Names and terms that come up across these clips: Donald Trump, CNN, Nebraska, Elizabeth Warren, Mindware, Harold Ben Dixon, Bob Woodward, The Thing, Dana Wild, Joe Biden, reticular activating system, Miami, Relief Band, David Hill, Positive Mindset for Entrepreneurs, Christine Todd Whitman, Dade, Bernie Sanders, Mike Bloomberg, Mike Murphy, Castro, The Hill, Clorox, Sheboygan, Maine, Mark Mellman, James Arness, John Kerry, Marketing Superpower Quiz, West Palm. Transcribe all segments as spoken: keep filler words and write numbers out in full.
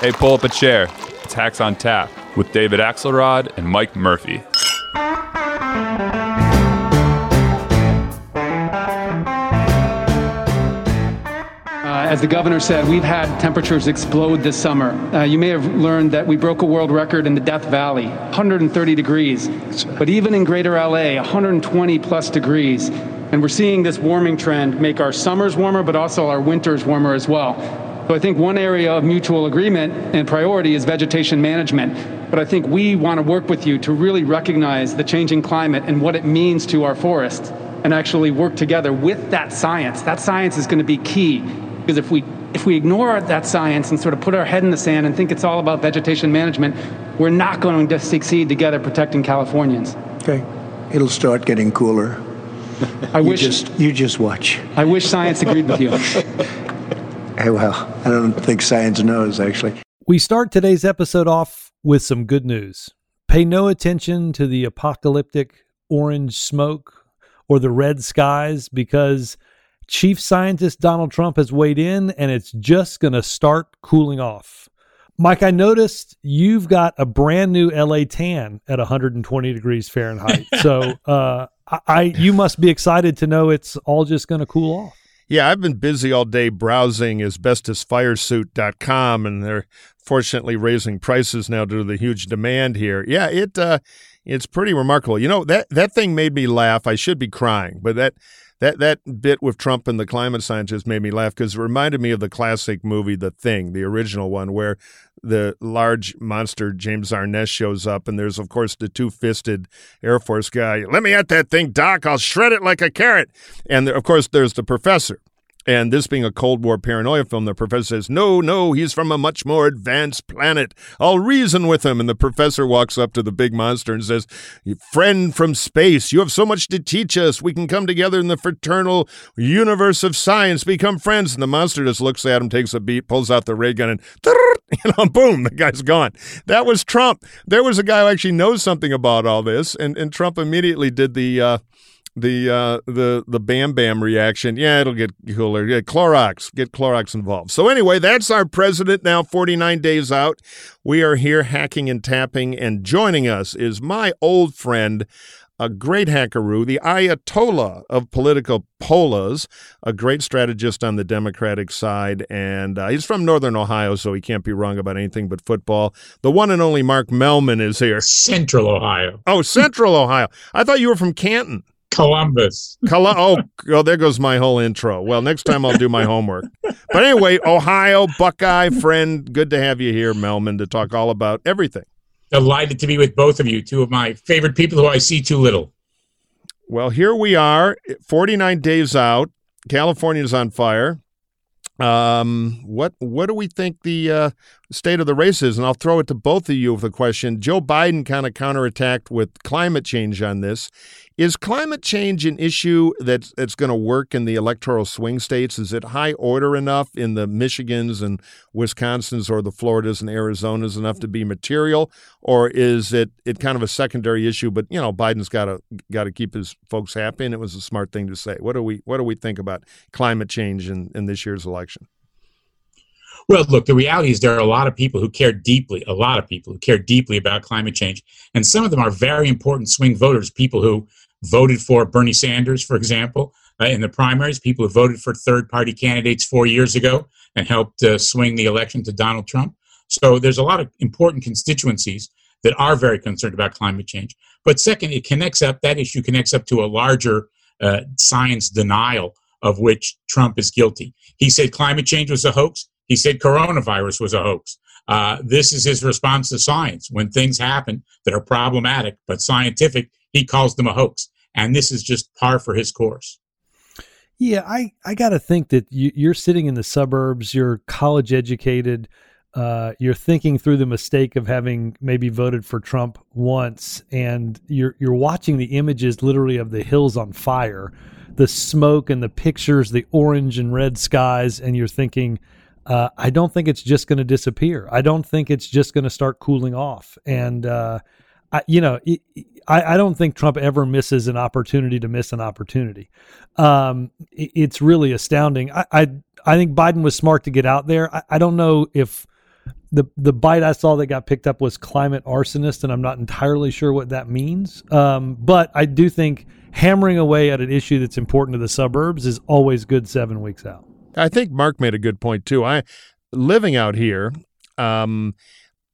Hey, pull up a chair. It's Hacks on Tap with David Axelrod and Mike Murphy. As the governor said, we've had temperatures explode this summer. Uh, you may have learned that we broke a world record in the Death Valley, one hundred thirty degrees. But even in greater L A, one hundred twenty plus degrees. And we're seeing this warming trend make our summers warmer, but also our winters warmer as well. So I think one area of mutual agreement and priority is vegetation management. But I think we want to work with you to really recognize the changing climate and what it means to our forests and actually work together with that science. That science is going to be key. Because if we if we ignore that science and sort of put our head in the sand and think it's all about vegetation management, we're not going to succeed together protecting Californians. Okay. It'll start getting cooler. I you wish just, you just watch. I wish science agreed with you. Hey, well, I don't think science knows, actually. We start today's episode off with some good news. Pay no attention to the apocalyptic orange smoke or the red skies, because Chief Scientist Donald Trump has weighed in, and it's just going to start cooling off. Mike, I noticed you've got a brand new L A tan at one hundred twenty degrees Fahrenheit. So uh, I, I you must be excited to know it's all just going to cool off. Yeah, I've been busy all day browsing asbestos fire suit dot com, and they're fortunately raising prices now due to the huge demand here. Yeah, it uh, it's pretty remarkable. You know, that, that thing made me laugh. I should be crying, but that... That that bit with Trump and the climate scientists made me laugh because it reminded me of the classic movie, The Thing, the original one, where the large monster James Arness shows up. And there's, of course, the two-fisted Air Force guy. Let me at that thing, Doc. I'll shred it like a carrot. And, there, of course, there's the professor. And this being a Cold War paranoia film, the professor says, no, no, he's from a much more advanced planet. I'll reason with him. And the professor walks up to the big monster and says, friend from space, you have so much to teach us. We can come together in the fraternal universe of science, become friends. And the monster just looks at him, takes a beat, pulls out the ray gun, and you know, boom, the guy's gone. That was Trump. There was a guy who actually knows something about all this. And, and Trump immediately did the... Uh, The uh, the the Bam Bam reaction. Yeah, it'll get cooler. Yeah, Clorox. Get Clorox involved. So anyway, that's our president now, forty-nine days out. We are here hacking and tapping, and joining us is my old friend, a great hackaroo, the Ayatollah of political polas, a great strategist on the Democratic side, and uh, he's from Northern Ohio, so he can't be wrong about anything but football. The one and only Mark Mellman is here. Central Ohio. Oh, Central Ohio. I thought you were from Canton. Columbus. Col- oh, oh, there goes my whole intro. Well, next time I'll do my homework. But anyway, Ohio, Buckeye, friend, good to have you here, Mellman, to talk all about everything. Delighted to be with both of you, two of my favorite people who I see too little. Well, here we are, forty-nine days out. California's on fire. Um, what what do we think the uh, state of the race is? And I'll throw it to both of you with a question. Joe Biden kind of counterattacked with climate change on this. Is climate change an issue that's, that's going to work in the electoral swing states? Is it high order enough in the Michigans and Wisconsins or the Floridas and Arizonas enough to be material? Or is it, it kind of a secondary issue? But, you know, Biden's got to got to keep his folks happy, and it was a smart thing to say. What do we what do we think about climate change in, in this year's election? Well, look, the reality is there are a lot of people who care deeply, a lot of people who care deeply about climate change. And some of them are very important swing voters, people who voted for Bernie Sanders, for example, uh, in the primaries, people who voted for third-party candidates four years ago and helped uh, swing the election to Donald Trump. So there's a lot of important constituencies that are very concerned about climate change. But second, it connects up, that issue connects up to a larger uh, science denial of which Trump is guilty. He said climate change was a hoax. He said coronavirus was a hoax. Uh, this is his response to science. When things happen that are problematic but scientific, he calls them a hoax. And this is just par for his course. Yeah, I, I got to think that you, you're sitting in the suburbs, you're college educated, uh, you're thinking through the mistake of having maybe voted for Trump once, and you're you're watching the images literally of the hills on fire, the smoke and the pictures, the orange and red skies, and you're thinking, uh, I don't think it's just going to disappear. I don't think it's just going to start cooling off. And, uh, I, you know, it, I, I don't think Trump ever misses an opportunity to miss an opportunity. Um, it, it's really astounding. I, I I think Biden was smart to get out there. I, I don't know if The the bite I saw that got picked up was climate arsonist, and I'm not entirely sure what that means. Um, but I do think hammering away at an issue that's important to the suburbs is always good seven weeks out. I think Mark made a good point, too. I living out here, um,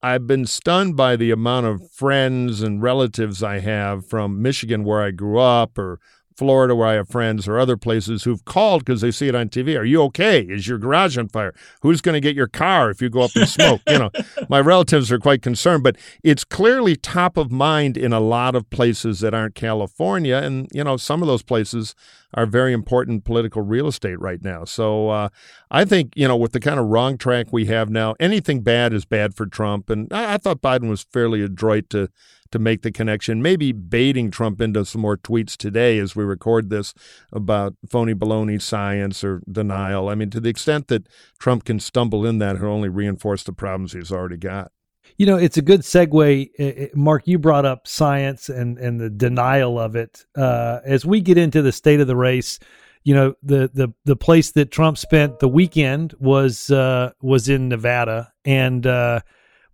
I've been stunned by the amount of friends and relatives I have from Michigan, where I grew up, or Florida, where I have friends, or other places who've called because they see it on T V. Are you okay? Is your garage on fire? Who's going to get your car if you go up in smoke? You know, my relatives are quite concerned, but it's clearly top of mind in a lot of places that aren't California. And, you know, some of those places are very important political real estate right now. So uh, I think, you know, with the kind of wrong track we have now, anything bad is bad for Trump. And I, I thought Biden was fairly adroit to to make the connection, maybe baiting Trump into some more tweets today as we record this about phony baloney science or denial. I mean, to the extent that Trump can stumble in that, he'll only reinforce the problems he's already got. You know, it's a good segue. Mark, you brought up science and, and the denial of it. Uh, as we get into the state of the race, you know, the the the place that Trump spent the weekend was uh, was in Nevada. And uh,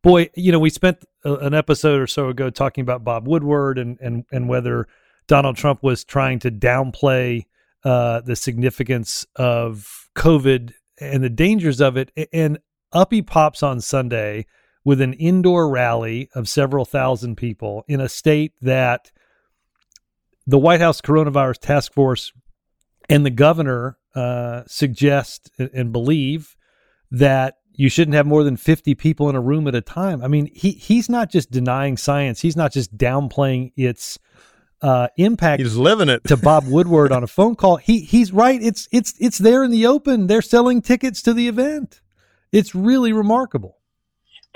boy, you know, we spent an episode or so ago talking about Bob Woodward and and and whether Donald Trump was trying to downplay uh, the significance of COVID and the dangers of it. And up he pops on Sunday with an indoor rally of several thousand people in a state that the White House Coronavirus Task Force and the governor uh, suggest and believe that you shouldn't have more than fifty people in a room at a time. I mean, he he's not just denying science. He's not just downplaying its uh, impact. He's living it. To Bob Woodward on a phone call. He he's right. It's it's it's there in the open. They're selling tickets to the event. It's really remarkable.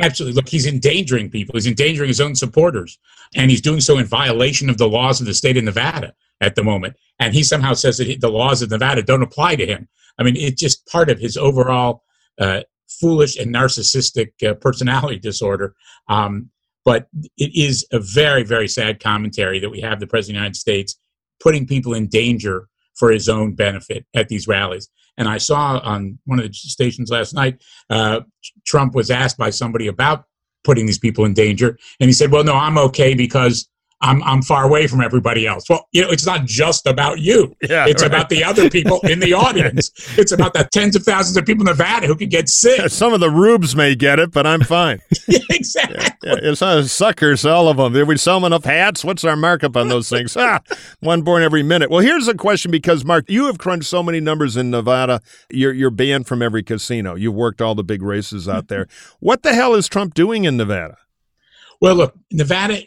Absolutely. Look, he's endangering people. He's endangering his own supporters, and he's doing so in violation of the laws of the state of Nevada at the moment. And he somehow says that he, the laws of Nevada don't apply to him. I mean, it's just part of his overall Uh, foolish and narcissistic uh, personality disorder. Um, but it is a very, very sad commentary that we have the President of the United States putting people in danger for his own benefit at these rallies. And I saw on one of the stations last night, uh, Trump was asked by somebody about putting these people in danger. And he said, well, no, I'm okay because I'm I'm far away from everybody else. Well, you know, it's not just about you. Yeah, it's right. About the other people in the audience. It's about the tens of thousands of people in Nevada who could get sick. Some of the rubes may get it, but I'm fine. Exactly. Yeah, yeah. It's uh, suckers, all of them. Did we sell enough hats? What's our markup on those things? Ah, one born every minute. Well, here's a question because, Mark, you have crunched so many numbers in Nevada. You're, you're banned from every casino. You've worked all the big races out there. What the hell is Trump doing in Nevada? Well, look, Nevada...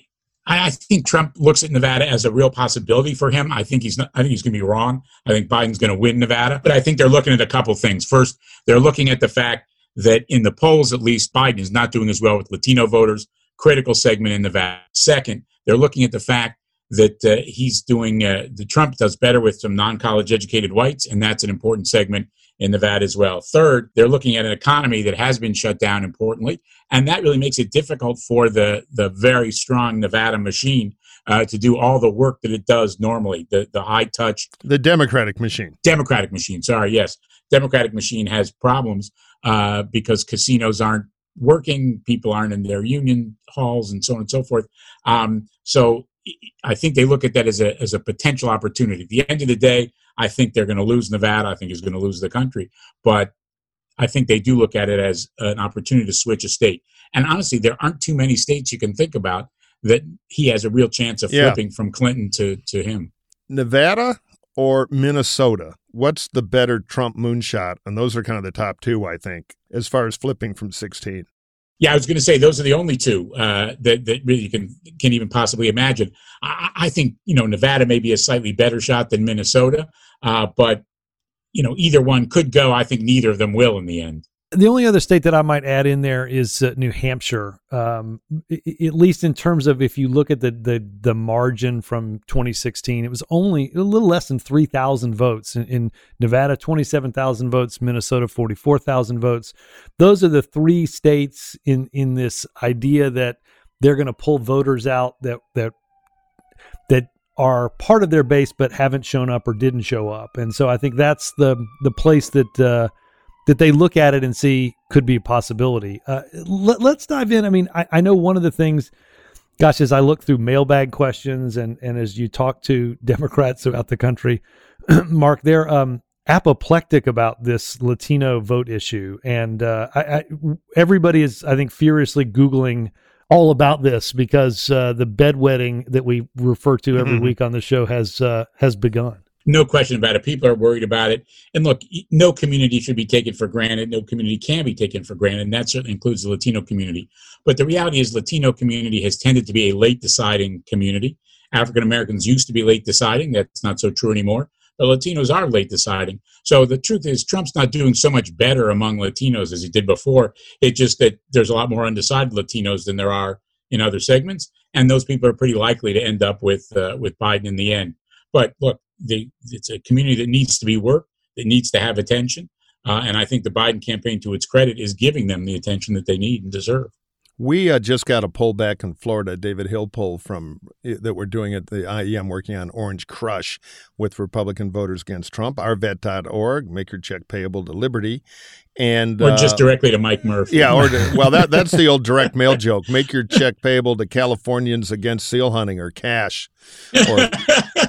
I think Trump looks at Nevada as a real possibility for him. I think he's not, I think he's going to be wrong. I think Biden's going to win Nevada. But I think they're looking at a couple things. First, they're looking at the fact that in the polls, at least, Biden is not doing as well with Latino voters, critical segment in Nevada. Second, they're looking at the fact that uh, he's doing, uh, the Trump does better with some non-college educated whites, and that's an important segment in Nevada as well. Third, they're looking at an economy that has been shut down, importantly, and that really makes it difficult for the, the very strong Nevada machine uh, to do all the work that it does normally, the, the high-touch... The Democratic machine. Democratic machine, sorry, yes. Democratic machine has problems uh, because casinos aren't working, people aren't in their union halls, and so on and so forth. Um, so I think they look at that as a as a potential opportunity. At the end of the day, I think they're going to lose Nevada. I think he's going to lose the country. But I think they do look at it as an opportunity to switch a state. And honestly, there aren't too many states you can think about that he has a real chance of yeah. flipping from Clinton to, to him. Nevada or Minnesota? What's the better Trump moonshot? And those are kind of the top two, I think, as far as flipping from sixteen. Yeah, I was going to say those are the only two uh, that that really you can can even possibly imagine. I, I think you know Nevada may be a slightly better shot than Minnesota, uh, but you know either one could go. I think neither of them will in the end. The only other state that I might add in there is uh, New Hampshire, um, I- at least in terms of if you look at the the, the margin from twenty sixteen, it was only a little less than three thousand votes in, in Nevada, twenty-seven thousand votes, Minnesota, forty-four thousand votes. Those are the three states in, in this idea that they're going to pull voters out that that that are part of their base but haven't shown up or didn't show up. And so I think that's the the place that uh, that they look at it and see could be a possibility. Uh, let, let's dive in. I mean, I, I know one of the things, gosh, as I look through mailbag questions and, and as you talk to Democrats throughout the country, Mark, they're um, apoplectic about this Latino vote issue. And uh, I, I, everybody is, I think, furiously Googling all about this because uh, the bedwetting that we refer to every mm-hmm. week on the show has uh, has begun. No question about it. People are worried about it. And look, no community should be taken for granted. No community can be taken for granted. And that certainly includes the Latino community. But the reality is Latino community has tended to be a late deciding community. African-Americans used to be late deciding. That's not so true anymore. But Latinos are late deciding. So the truth is Trump's not doing so much better among Latinos as he did before. It's just that there's a lot more undecided Latinos than there are in other segments. And those people are pretty likely to end up with uh, with Biden in the end. But look, The, it's a community that needs to be worked, that needs to have attention. Uh, and I think the Biden campaign, to its credit, is giving them the attention that they need and deserve. We uh, just got a poll back in Florida, David Hill poll from that we're doing at the I E M, working on Orange Crush with Republican voters against Trump. our vet dot org, make your check payable to Liberty, and or just uh, directly to Mike Murphy. Yeah, or to, well, that that's the old direct mail joke. Make your check payable to Californians against seal hunting or cash, or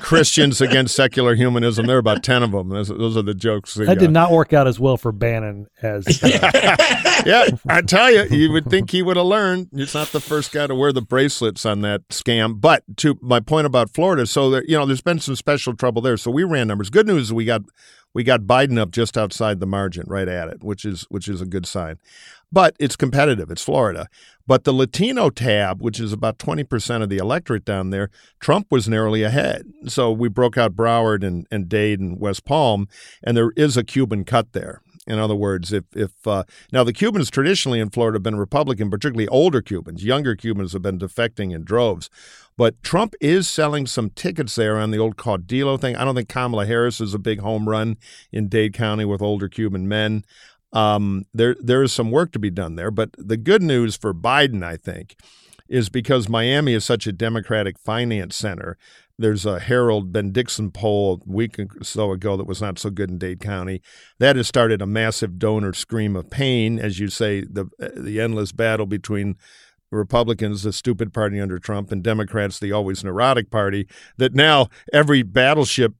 Christians against secular humanism. There are about ten of them. Those, those are the jokes. That, that did uh, not work out as well for Bannon as. Uh, yeah, I tell you, you would think he would have learned. It's not the first guy to wear the bracelets on that scam. But to my point about Florida, so there, you know, there's been some special trouble there. So we ran numbers. Good news is we got we got Biden up just outside the margin, right at it, which is which is a good sign. But it's competitive. It's Florida. But the Latino tab, which is about twenty percent of the electorate down there, Trump was narrowly ahead. So we broke out Broward and, and Dade and West Palm, and there is a Cuban cut there. In other words, if if uh, now the Cubans traditionally in Florida have been Republican, particularly older Cubans, younger Cubans have been defecting in droves. But Trump is selling some tickets there on the old Caudillo thing. I don't think Kamala Harris is a big home run in Dade County with older Cuban men. Um, there there is some work to be done there. But the good news for Biden, I think, is because Miami is such a Democratic finance center. There's a Harold Ben Dixon poll a week or so ago that was not so good in Dade County. That has started a massive donor scream of pain, as you say, the the endless battle between Republicans, the stupid party under Trump, and Democrats, the always neurotic party, that now every battleship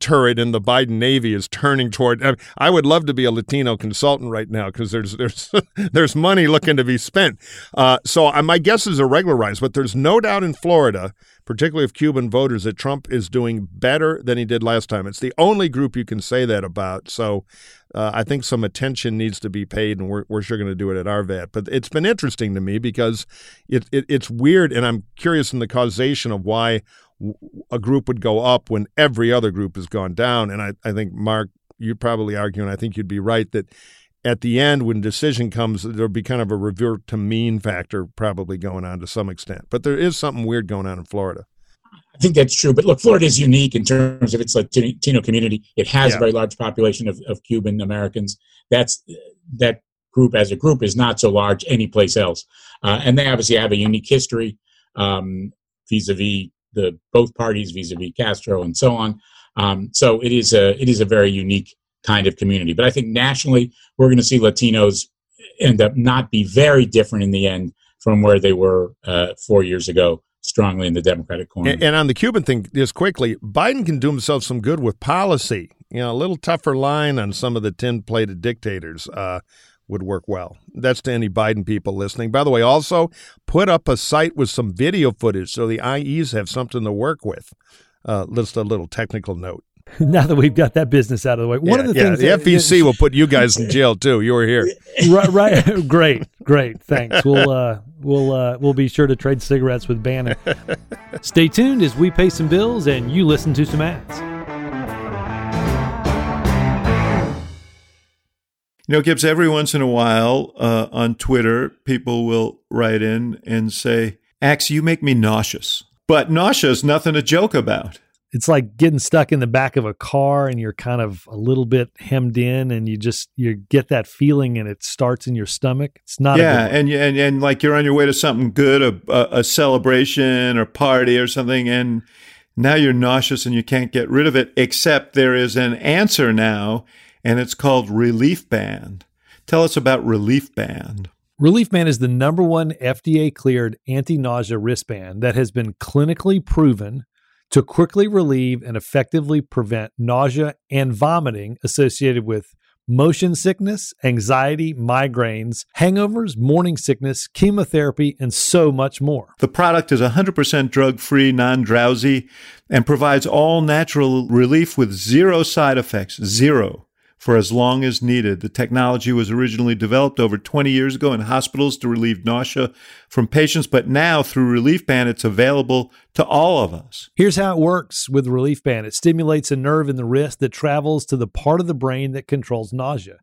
turret in the Biden Navy is turning toward. I mean, I would love to be a Latino consultant right now because there's there's there's money looking to be spent. Uh, so I, my guess is irregularized, but there's no doubt in Florida, particularly of Cuban voters, that Trump is doing better than he did last time. It's the only group you can say that about. So uh, I think some attention needs to be paid, and we're, we're sure going to do it at our vet. But it's been interesting to me because it, it it's weird, and I'm curious in the causation of why a group would go up when every other group has gone down. And I, I think, Mark, you'd probably argue, and I think you'd be right, that at the end, when decision comes, there'll be kind of a revert to mean factor probably going on to some extent. But there is something weird going on in Florida. I think that's true. But look, Florida is unique in terms of its Latino community. It has yeah. a very large population of, of Cuban Americans. That's that group as a group is not so large anyplace else. Uh, and they obviously have a unique history um, vis-a-vis the both parties, vis-a-vis Castro and so on. Um, so it is a it is a very unique kind of community. But I think nationally, we're going to see Latinos end up not be very different in the end from where they were uh, four years ago, strongly in the Democratic corner. And, and on the Cuban thing, just quickly, Biden can do himself some good with policy. You know, a little tougher line on some of the tin-plated dictators uh, would work well. That's to any Biden people listening. By the way, also put up a site with some video footage so the I Es have something to work with. Uh, just a little technical note. Now that we've got that business out of the way, one yeah, of the yeah, things the that, F E C yeah, will put you guys in jail too. You were here, right? Right. Great, great. Thanks. We'll uh, we'll uh, we'll be sure to trade cigarettes with Bannon. Stay tuned as we pay some bills and you listen to some ads. You know, Gibbs, every once in a while uh, on Twitter, people will write in and say, "Ax, you make me nauseous," but nauseous, nothing to joke about. It's like getting stuck in the back of a car and you're kind of a little bit hemmed in and you just, you get that feeling and it starts in your stomach. It's not. Yeah. A good and, and, and like you're on your way to something good, a, a celebration or party or something. And now you're nauseous and you can't get rid of it, except there is an answer now and it's called Relief Band. Tell us about Relief Band. Relief Band is the number one F D A-cleared anti-nausea wristband that has been clinically proven to quickly relieve and effectively prevent nausea and vomiting associated with motion sickness, anxiety, migraines, hangovers, morning sickness, chemotherapy, and so much more. The product is one hundred percent drug-free, non-drowsy, and provides all-natural relief with zero side effects, zero, for as long as needed. The technology was originally developed over twenty years ago in hospitals to relieve nausea from patients, but now through Relief Band, it's available to all of us. Here's how it works with Relief Band. It stimulates a nerve in the wrist that travels to the part of the brain that controls nausea.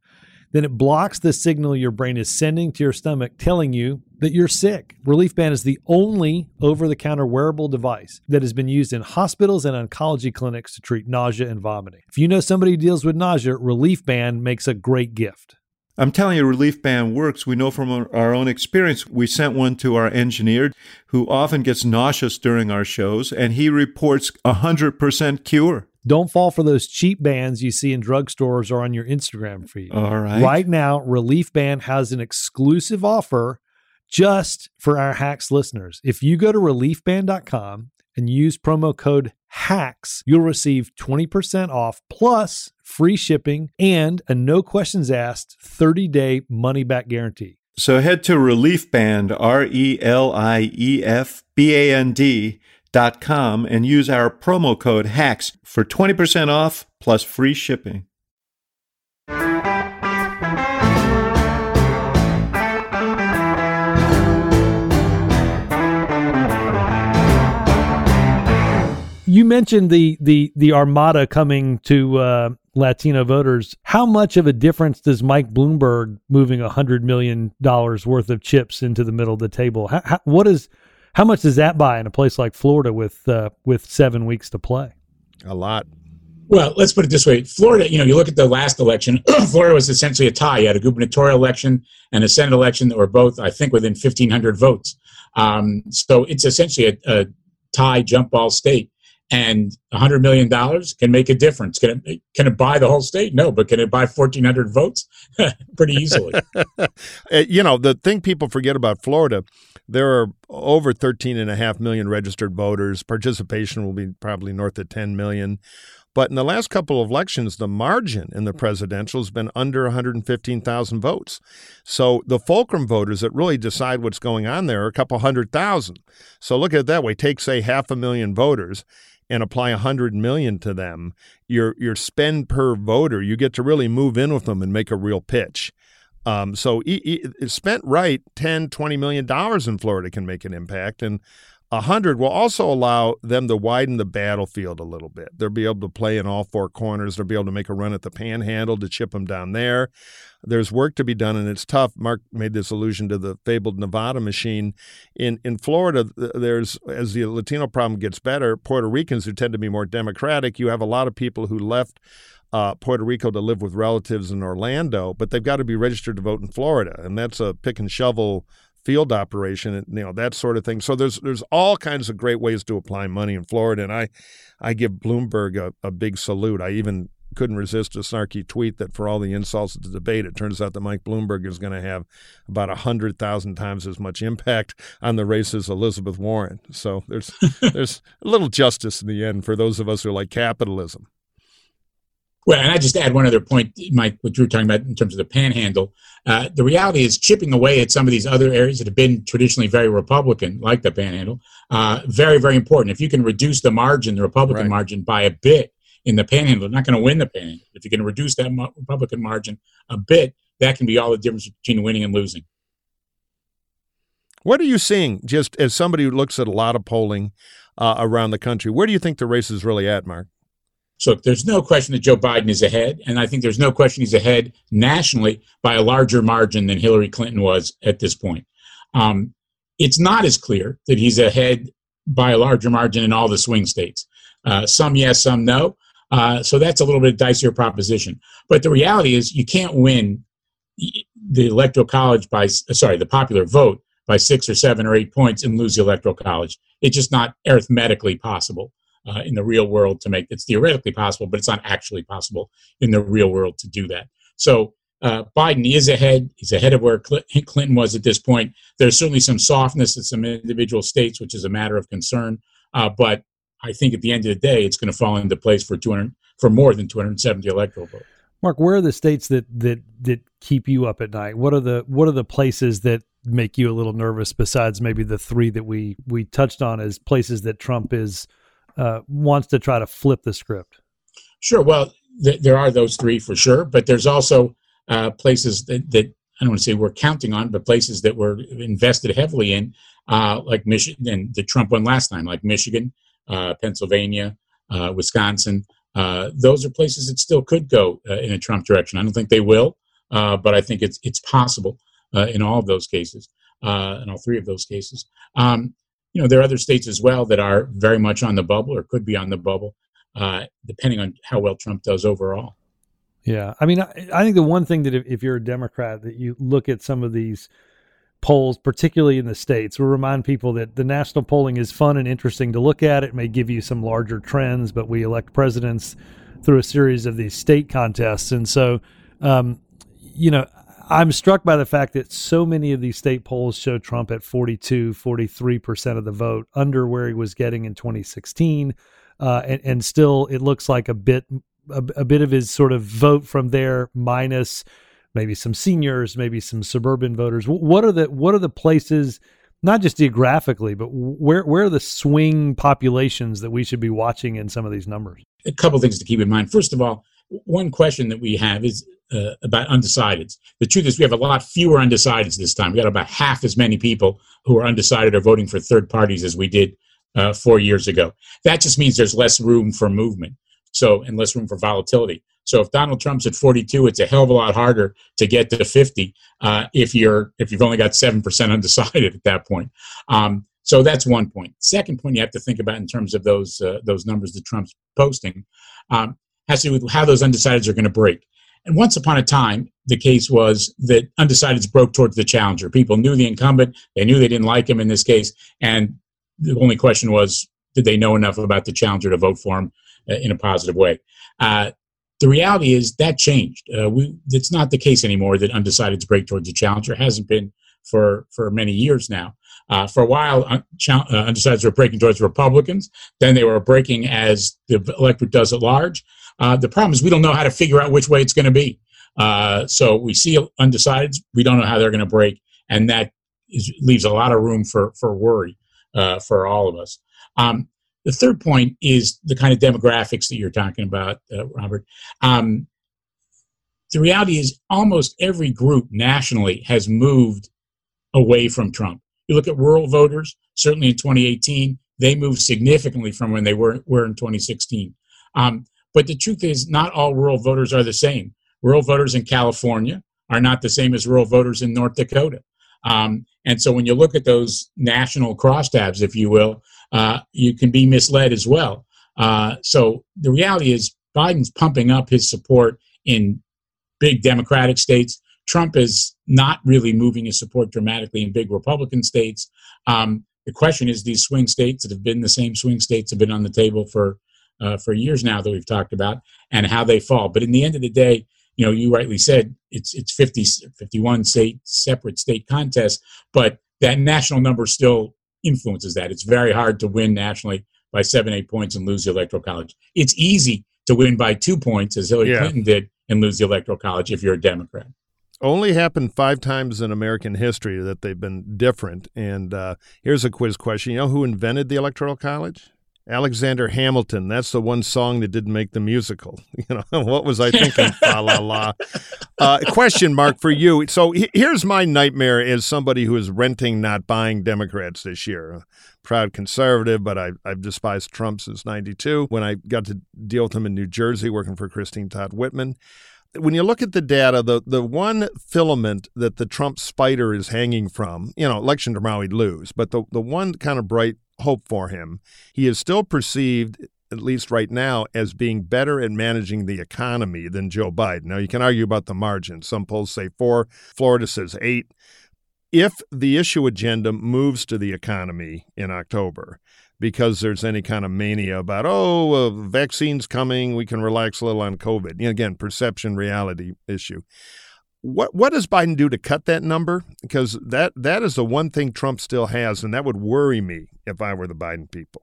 Then it blocks the signal your brain is sending to your stomach telling you that you're sick. Relief Band is the only over-the-counter wearable device that has been used in hospitals and oncology clinics to treat nausea and vomiting. If you know somebody who deals with nausea, Relief Band makes a great gift. I'm telling you, Relief Band works. We know from our own experience. We sent one to our engineer who often gets nauseous during our shows, and he reports one hundred percent cure. Don't fall for those cheap bands you see in drugstores or on your Instagram feed. All right. Right now, Relief Band has an exclusive offer just for our Hacks listeners. If you go to relief band dot com and use promo code HACKS, you'll receive twenty percent off plus free shipping and a no questions asked thirty day money back guarantee. So head to Relief Band, R E L I E F B A N D, Dot com and use our promo code HACKS for twenty percent off plus free shipping. You mentioned the the the armada coming to uh, Latino voters. How much of a difference does Mike Bloomberg moving one hundred million dollars worth of chips into the middle of the table? How, how, what is... How much does that buy in a place like Florida with uh, with seven weeks to play? A lot. Well, let's put it this way. Florida, you know, you look at the last election, Florida was essentially a tie. You had a gubernatorial election and a Senate election that were both, I think, within fifteen hundred votes. Um, so it's essentially a, a tie jump ball state. And one hundred million dollars can make a difference. Can it, can it buy the whole state? No, but can it buy fourteen hundred votes? Pretty easily. You know, the thing people forget about Florida, there are over thirteen and a half million registered voters. Participation will be probably north of ten million. But in the last couple of elections, the margin in the presidential has been under one hundred fifteen thousand votes. So the fulcrum voters that really decide what's going on there are a couple hundred thousand. So look at it that way. Take, say, half a million voters and apply one hundred million to them. Your your spend per voter, you get to really move in with them and make a real pitch. Um, so e- e- spent right, ten, twenty million dollars in Florida can make an impact. And one hundred will also allow them to widen the battlefield a little bit. They'll be able to play in all four corners. They'll be able to make a run at the panhandle to chip them down there. There's work to be done, and it's tough. Mark made this allusion to the fabled Nevada machine. In in Florida, there's, as the Latino problem gets better, Puerto Ricans who tend to be more democratic, you have a lot of people who left Uh, Puerto Rico to live with relatives in Orlando, but they've got to be registered to vote in Florida, and that's a pick and shovel field operation, and, you know, that sort of thing. So there's there's all kinds of great ways to apply money in Florida, and I, I give Bloomberg a, a big salute. I even couldn't resist a snarky tweet that for all the insults of the debate, it turns out that Mike Bloomberg is going to have about one hundred thousand times as much impact on the race as Elizabeth Warren. So there's there's a little justice in the end for those of us who like capitalism. Well, and I just add one other point, Mike, what you were talking about in terms of the panhandle. Uh, the reality is chipping away at some of these other areas that have been traditionally very Republican, like the panhandle, uh, very, very important. If you can reduce the margin, the Republican right. margin, by a bit in the panhandle, they're not going to win the panhandle. If you can reduce that mo- Republican margin a bit, that can be all the difference between winning and losing. What are you seeing, just as somebody who looks at a lot of polling uh, around the country? Where do you think the race is really at, Mark? So there's no question that Joe Biden is ahead, and I think there's no question he's ahead nationally by a larger margin than Hillary Clinton was at this point. Um, it's not as clear that he's ahead by a larger margin in all the swing states. Uh, some yes, some no. Uh, so that's a little bit dicier proposition. But the reality is you can't win the electoral college by, sorry, the popular vote by six or seven or eight points and lose the electoral college. It's just not arithmetically possible. Uh, in the real world to make it's theoretically possible, but it's not actually possible in the real world to do that. So Uh, Biden is ahead. He's ahead of where Clinton was at this point. There's certainly some softness in some individual states, which is a matter of concern. Uh, but I think at the end of the day, it's going to fall into place for two hundred, for more than two hundred seventy electoral votes. Mark, where are the states that that that keep you up at night? What are the what are the places that make you a little nervous besides maybe the three that we we touched on as places that Trump is uh, wants to try to flip the script? Sure. Well, th- there are those three for sure, but there's also uh, places that, that I don't want to say we're counting on, but places that we're invested heavily in, uh, like Michigan and the Trump one last time, like Michigan, uh, Pennsylvania, uh, Wisconsin. Uh, those are places that still could go uh, in a Trump direction. I don't think they will, uh, but I think it's it's possible uh, in all of those cases, uh, in all three of those cases. Um, you know, there are other states as well that are very much on the bubble or could be on the bubble, uh, depending on how well Trump does overall. Yeah, I mean, I, I think the one thing that if, if you're a Democrat, that you look at some of these polls, particularly in the states, will remind people that the national polling is fun and interesting to look at. It may give you some larger trends, but we elect presidents through a series of these state contests. And so, um, you know, I'm struck by the fact that so many of these state polls show Trump at forty-two, forty-three percent of the vote, under where he was getting in twenty sixteen. Uh, and, and still, it looks like a bit, a, a bit of his sort of vote from there minus maybe some seniors, maybe some suburban voters. What are the what are the places, not just geographically, but where where are the swing populations that we should be watching in some of these numbers? A couple of things to keep in mind. First of all, one question that we have is uh, about undecideds. The truth is we have a lot fewer undecideds this time. We got about half as many people who are undecided or voting for third parties as we did uh, four years ago. That just means there's less room for movement. So, and less room for volatility. So if Donald Trump's at forty-two, it's a hell of a lot harder to get to fifty uh, if you're if you've only got seven percent undecided at that point. Um, so that's one point. Second point you have to think about in terms of those uh, those numbers that Trump's posting um, has to do with how those undecideds are going to break. And once upon a time, the case was that undecideds broke towards the challenger. People knew the incumbent. They knew they didn't like him in this case. And the only question was, did they know enough about the challenger to vote for him uh, in a positive way? Uh, The reality is that changed. Uh, we, it's not the case anymore that undecideds break towards the challenger. It hasn't been for, for many years now. Uh, for a while, un- chal- uh, undecideds were breaking towards Republicans. Then they were breaking as the electorate does at large. Uh, the problem is we don't know how to figure out which way it's going to be. Uh, so we see undecideds. We don't know how they're going to break. And that is, leaves a lot of room for, for worry uh, for all of us. Um, The third point is the kind of demographics that you're talking about, uh, Robert. Um, the reality is almost every group nationally has moved away from Trump. You look at rural voters, certainly in twenty eighteen, they moved significantly from when they were, were in twenty sixteen. Um, but the truth is not all rural voters are the same. Rural voters in California are not the same as rural voters in North Dakota. Um, and so when you look at those national crosstabs, if you will, Uh, you can be misled as well. Uh, so the reality is Biden's pumping up his support in big Democratic states. Trump is not really moving his support dramatically in big Republican states. Um, the question is these swing states that have been the same swing states have been on the table for uh, for years now that we've talked about and how they fall. But in the end of the day, you know, you rightly said it's it's fifty, fifty-one state, separate state contests, but that national number still influences that. It's very hard to win nationally by seven, eight points and lose the Electoral College. It's easy to win by two points, as Hillary yeah. Clinton did, and lose the Electoral College if you're a Democrat. Only happened five times in American history that they've been different. And uh, here's a quiz question. You know who invented the Electoral College? Alexander Hamilton. That's the one song that didn't make the musical. You know, what was I thinking? La la la. Uh, question mark for you. So he- here's my nightmare as somebody who is renting, not buying Democrats this year. Proud conservative, but I, I've despised Trump since ninety-two when I got to deal with him in New Jersey working for Christine Todd Whitman. When you look at the data, the, the one filament that the Trump spider is hanging from, you know, election tomorrow he'd lose, but the, the one kind of bright hope for him, he is still perceived, at least right now, as being better at managing the economy than Joe Biden. Now, you can argue about the margin. Some polls say four, Florida says eight. If the issue agenda moves to the economy in October, because there's any kind of mania about, oh, uh, vaccine's coming, we can relax a little on COVID. And again, perception, reality issue. What what does Biden do to cut that number? Because that that is the one thing Trump still has, and that would worry me if I were the Biden people.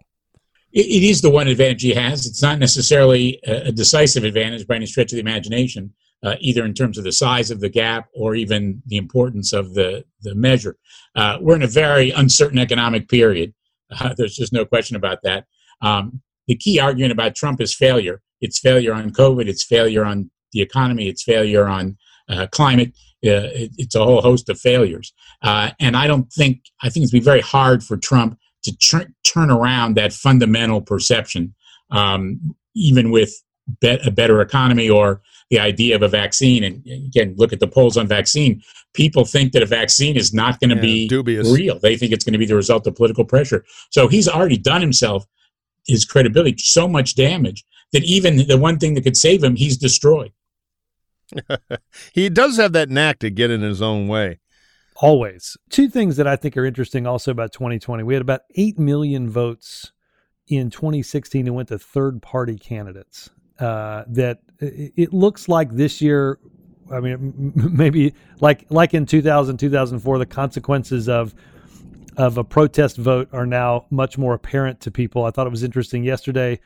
It, it is the one advantage he has. It's not necessarily a decisive advantage by any stretch of the imagination, uh, either in terms of the size of the gap or even the importance of the, the measure. Uh, we're in a very uncertain economic period. Uh, there's just no question about that. Um, the key argument about Trump is failure. It's failure on COVID. It's failure on the economy. It's failure on Uh, climate, uh, it, it's a whole host of failures. Uh, and I don't think, I think it's be very hard for Trump to tr- turn around that fundamental perception, um, even with be- a better economy or the idea of a vaccine. And again, look at the polls on vaccine. People think that a vaccine is not going to yeah, be dubious. Real. They think it's going to be the result of political pressure. So he's already done himself, his credibility, so much damage that even the one thing that could save him, he's destroyed. He does have that knack to get in his own way. Always. Two things that I think are interesting also about twenty twenty. We had about eight million votes in twenty sixteen and went to third-party candidates. Uh, that it looks like this year, I mean, maybe like like in two thousand, two thousand four, the consequences of of a protest vote are now much more apparent to people. I thought it was interesting yesterday.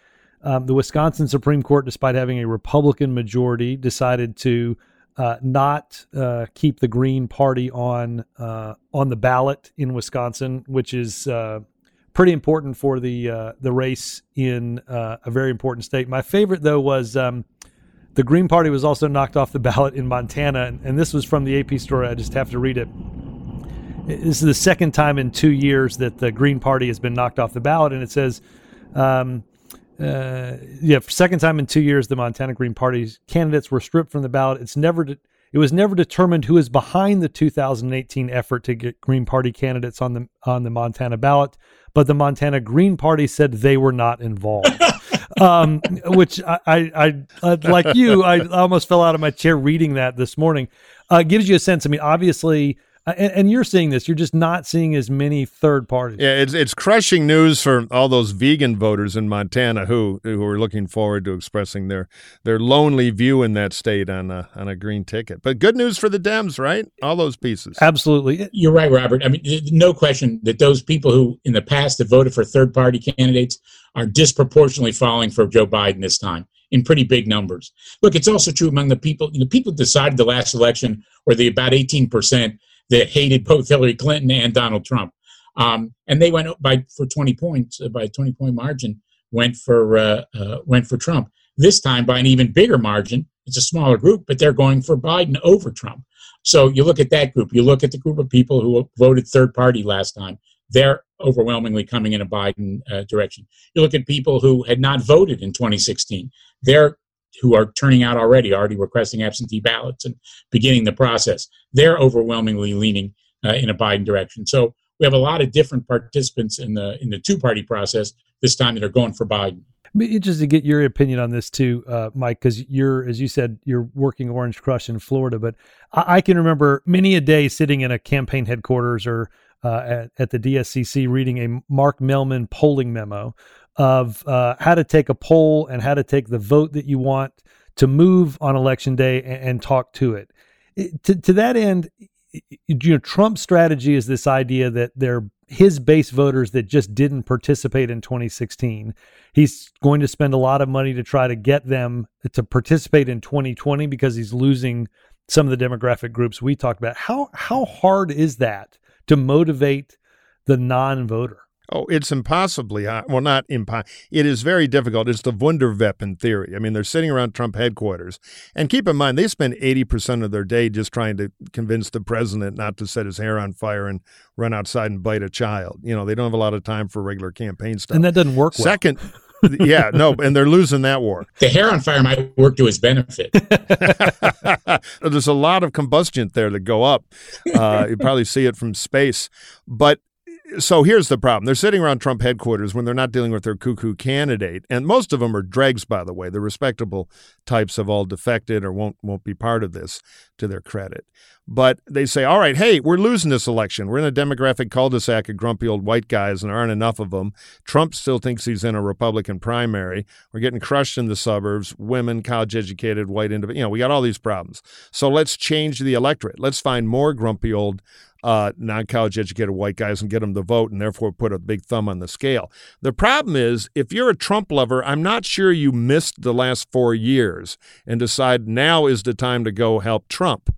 Um, the Wisconsin Supreme Court, despite having a Republican majority, decided to uh, not uh, keep the Green Party on uh, on the ballot in Wisconsin, which is uh, pretty important for the uh, the race in uh, a very important state. My favorite, though, was um, the Green Party was also knocked off the ballot in Montana, and, and this was from the A P story. I just have to read it. This is the second time in two years that the Green Party has been knocked off the ballot, and it says... Um, Uh, yeah, for second time in two years, the Montana Green Party's candidates were stripped from the ballot. It's never, de- it was never determined who is behind the two thousand eighteen effort to get Green Party candidates on the on the Montana ballot, but the Montana Green Party said they were not involved. um, which I, I, I, like you, I almost fell out of my chair reading that this morning. Uh, gives you a sense. I mean, obviously. And, and you're seeing this. You're just not seeing as many third parties. Yeah, it's it's crushing news for all those vegan voters in Montana who who are looking forward to expressing their their lonely view in that state on a, on a green ticket. But good news for the Dems, right? All those pieces. Absolutely. You're right, Robert. I mean, no question that those people who in the past have voted for third party candidates are disproportionately falling for Joe Biden this time, in pretty big numbers. Look, it's also true among the people, you know, people decided the last election, or the about eighteen percent that hated both Hillary Clinton and Donald Trump. Um, and they went by for twenty points, by a twenty point margin, went for uh, uh, went for Trump. This time by an even bigger margin. It's a smaller group, but they're going for Biden over Trump. So you look at that group, you look at the group of people who voted third party last time. They're overwhelmingly coming in a Biden uh, direction. You look at people who had not voted in twenty sixteen. They're who are turning out already, already requesting absentee ballots and beginning the process. They're overwhelmingly leaning uh, in a Biden direction. So we have a lot of different participants in the in the two-party process this time that are going for Biden. Just to get your opinion on this too, uh, Mike, because you're, as you said, you're working Orange Crush in Florida, but I, I can remember many a day sitting in a campaign headquarters or uh, at, at the D S C C reading a Mark Mellman polling memo of uh, how to take a poll and how to take the vote that you want to move on election day and, and talk to it. it to, to that end, you know, Trump's strategy is this idea that they're his base voters that just didn't participate in twenty sixteen. He's going to spend a lot of money to try to get them to participate in twenty twenty because he's losing some of the demographic groups we talked about. How how hard is that to motivate the non-voter? Oh, it's impossibly high. Well, not impossible. It is very difficult. It's the Wunderweppen theory. I mean, they're sitting around Trump headquarters. And keep in mind, they spend eighty percent of their day just trying to convince the president not to set his hair on fire and run outside and bite a child. You know, they don't have a lot of time for regular campaign stuff. And that doesn't work well. Second, yeah, no, and they're losing that war. The hair on fire might work to his benefit. There's a lot of combustion there that go up. Uh, you probably see it from space. But so here's the problem. They're sitting around Trump headquarters when they're not dealing with their cuckoo candidate. And most of them are dregs, by the way. The respectable types have all defected or won't won't be part of this, to their credit. But they say, all right, hey, we're losing this election. We're in a demographic cul-de-sac of grumpy old white guys, and there aren't enough of them. Trump still thinks he's in a Republican primary. We're getting crushed in the suburbs, women, college-educated, white individuals. You know, we got all these problems. So let's change the electorate. Let's find more grumpy old Uh, non-college educated white guys and get them to vote, and therefore put a big thumb on the scale. The problem is, if you're a Trump lover, I'm not sure you missed the last four years and decide now is the time to go help Trump.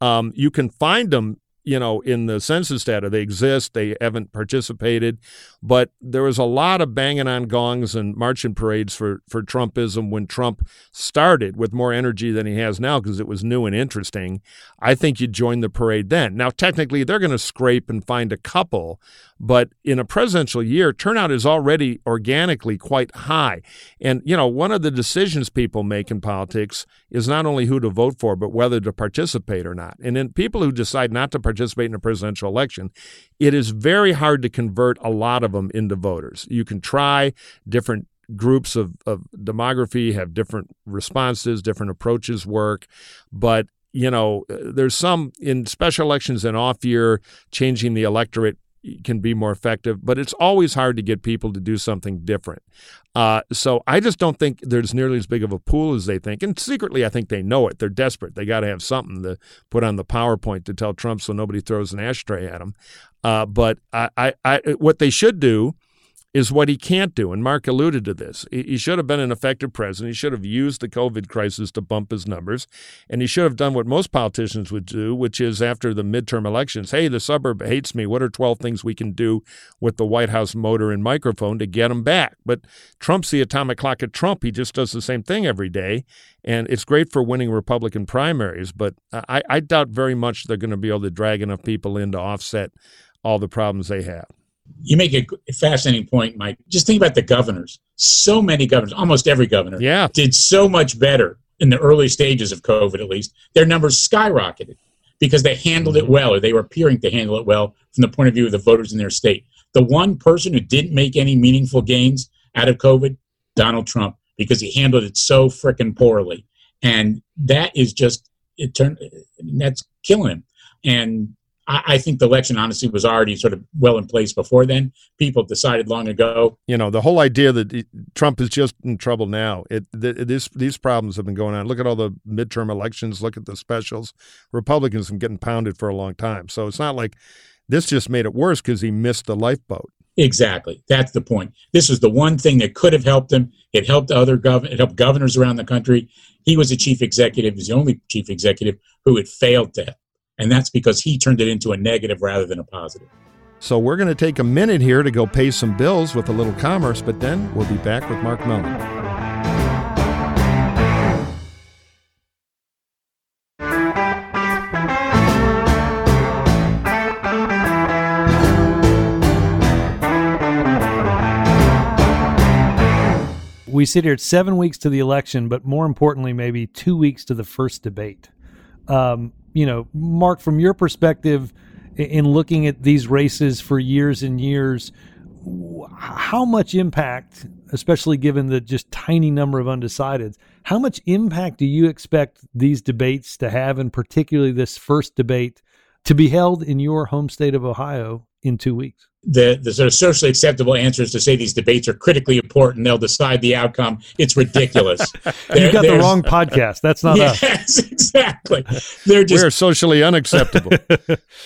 Um, you can find them, you know, in the census data. They exist. They haven't participated. But there was a lot of banging on gongs and marching parades for, for Trumpism when Trump started, with more energy than he has now because it was new and interesting. I think you joined the parade then. Now, technically, they're going to scrape and find a couple. But in a presidential year, turnout is already organically quite high. And, you know, one of the decisions people make in politics is not only who to vote for, but whether to participate or not. And then people who decide not to participate participate in a presidential election, it is very hard to convert a lot of them into voters. You can try different groups of, of demography, have different responses, different approaches work. But, you know, there's some in special elections and off year, changing the electorate can be more effective, but it's always hard to get people to do something different. Uh, so I just don't think there's nearly as big of a pool as they think. And secretly, I think they know it. They're desperate. They got to have something to put on the PowerPoint to tell Trump so nobody throws an ashtray at him. Uh, but I, I, I, what they should do is what he can't do. And Mark alluded to this. He, he should have been an effective president. He should have used the COVID crisis to bump his numbers. And he should have done what most politicians would do, which is after the midterm elections, hey, the suburb hates me. What are twelve things we can do with the White House motor and microphone to get them back? But Trump's the atomic clock at Trump. He just does the same thing every day. And it's great for winning Republican primaries. But I, I doubt very much they're going to be able to drag enough people in to offset all the problems they have. You make a fascinating point, Mike. Just think about the governors. So many governors, almost every governor, yeah. did so much better in the early stages of COVID, at least. Their numbers skyrocketed because they handled it well, or they were appearing to handle it well from the point of view of the voters in their state. The one person who didn't make any meaningful gains out of COVID, Donald Trump, because he handled it so frickin' poorly. And that is just, it turned, that's killing him. And I think the election, honestly, was already sort of well in place before then. People decided long ago. You know, the whole idea that Trump is just in trouble now, it, th- this, these problems have been going on. Look at all the midterm elections. Look at the specials. Republicans have been getting pounded for a long time. So it's not like this just made it worse because he missed the lifeboat. Exactly. That's the point. This is the one thing that could have helped him. It helped other gov- it helped governors around the country. He was a chief executive. He was the only chief executive who had failed to And that's because he turned it into a negative rather than a positive. So we're going to take a minute here to go pay some bills with a little commerce, but then we'll be back with Mark Mellman. We sit here seven weeks to the election, but more importantly, maybe two weeks to the first debate. Um, You know, Mark, from your perspective, in looking at these races for years and years, how much impact, especially given the just tiny number of undecideds, how much impact do you expect these debates to have, and particularly this first debate to be held in your home state of Ohio in two weeks? The, the sort of socially acceptable answer is to say these debates are critically important. They'll decide the outcome. It's ridiculous. You got the wrong podcast. That's not yes, us. Yes, exactly. They're just, We're socially unacceptable.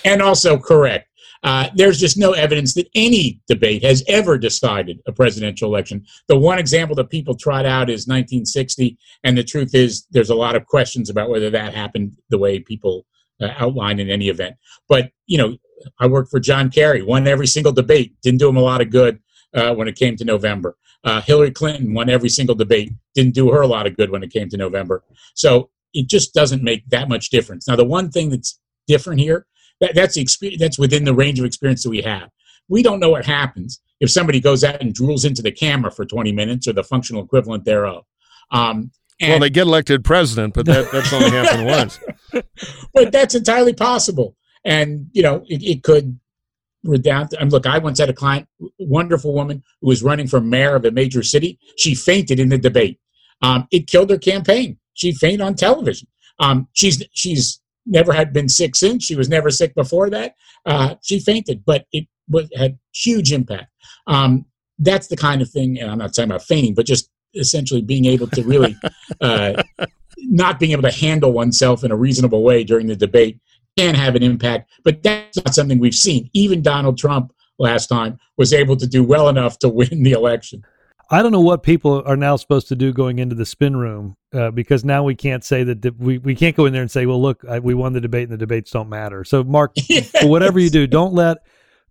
And also correct. Uh, there's just no evidence that any debate has ever decided a presidential election. The one example that people trot out is nineteen sixty. And the truth is there's a lot of questions about whether that happened the way people uh, outlined in any event. But, you know, I worked for John Kerry, won every single debate, didn't do him a lot of good uh, when it came to November. Uh, Hillary Clinton won every single debate, didn't do her a lot of good when it came to November. So it just doesn't make that much difference. Now, the one thing that's different here, that, that's the experience, that's within the range of experience that we have. We don't know what happens if somebody goes out and drools into the camera for twenty minutes or the functional equivalent thereof. Um, and, well, they get elected president, but that, that's only happened once. But that's entirely possible. And, you know, it, it could redact. And look, I once had a client, wonderful woman, who was running for mayor of a major city. She fainted in the debate. Um, it killed her campaign. She fainted on television. Um, she's she's never had been sick since. She was never sick before that. Uh, she fainted, but it was, had huge impact. Um, that's the kind of thing, and I'm not talking about fainting, but just essentially being able to really uh, not being able to handle oneself in a reasonable way during the debate can have an impact. But that's not something we've seen. Even Donald Trump last time was able to do well enough to win the election. I don't know what people are now supposed to do going into the spin room, uh, because now we can't say that de- we, we can't go in there and say, well, look, I, we won the debate and the debates don't matter. So Mark, yes. whatever you do, don't let,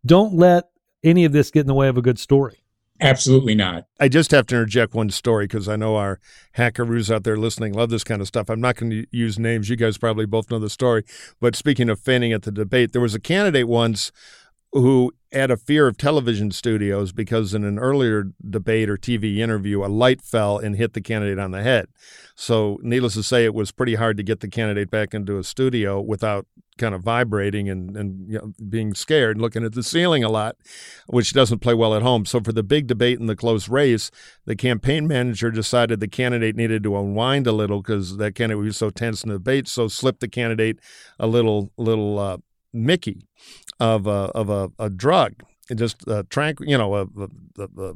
don't let any of this get in the way of a good story. Absolutely not. I just have to interject one story because I know our hackaroos out there listening love this kind of stuff. I'm not going to use names. You guys probably both know the story. But speaking of fainting at the debate, there was a candidate once who had a fear of television studios because in an earlier debate or T V interview, a light fell and hit the candidate on the head. So needless to say, it was pretty hard to get the candidate back into a studio without kind of vibrating and, and you know, being scared, looking at the ceiling a lot, which doesn't play well at home. So for the big debate in the close race, the campaign manager decided the candidate needed to unwind a little because that candidate was so tense in the debate, so slipped the candidate a little, little uh, Mickey of a of a, a drug, it just uh, tranquil, you know, a, a, a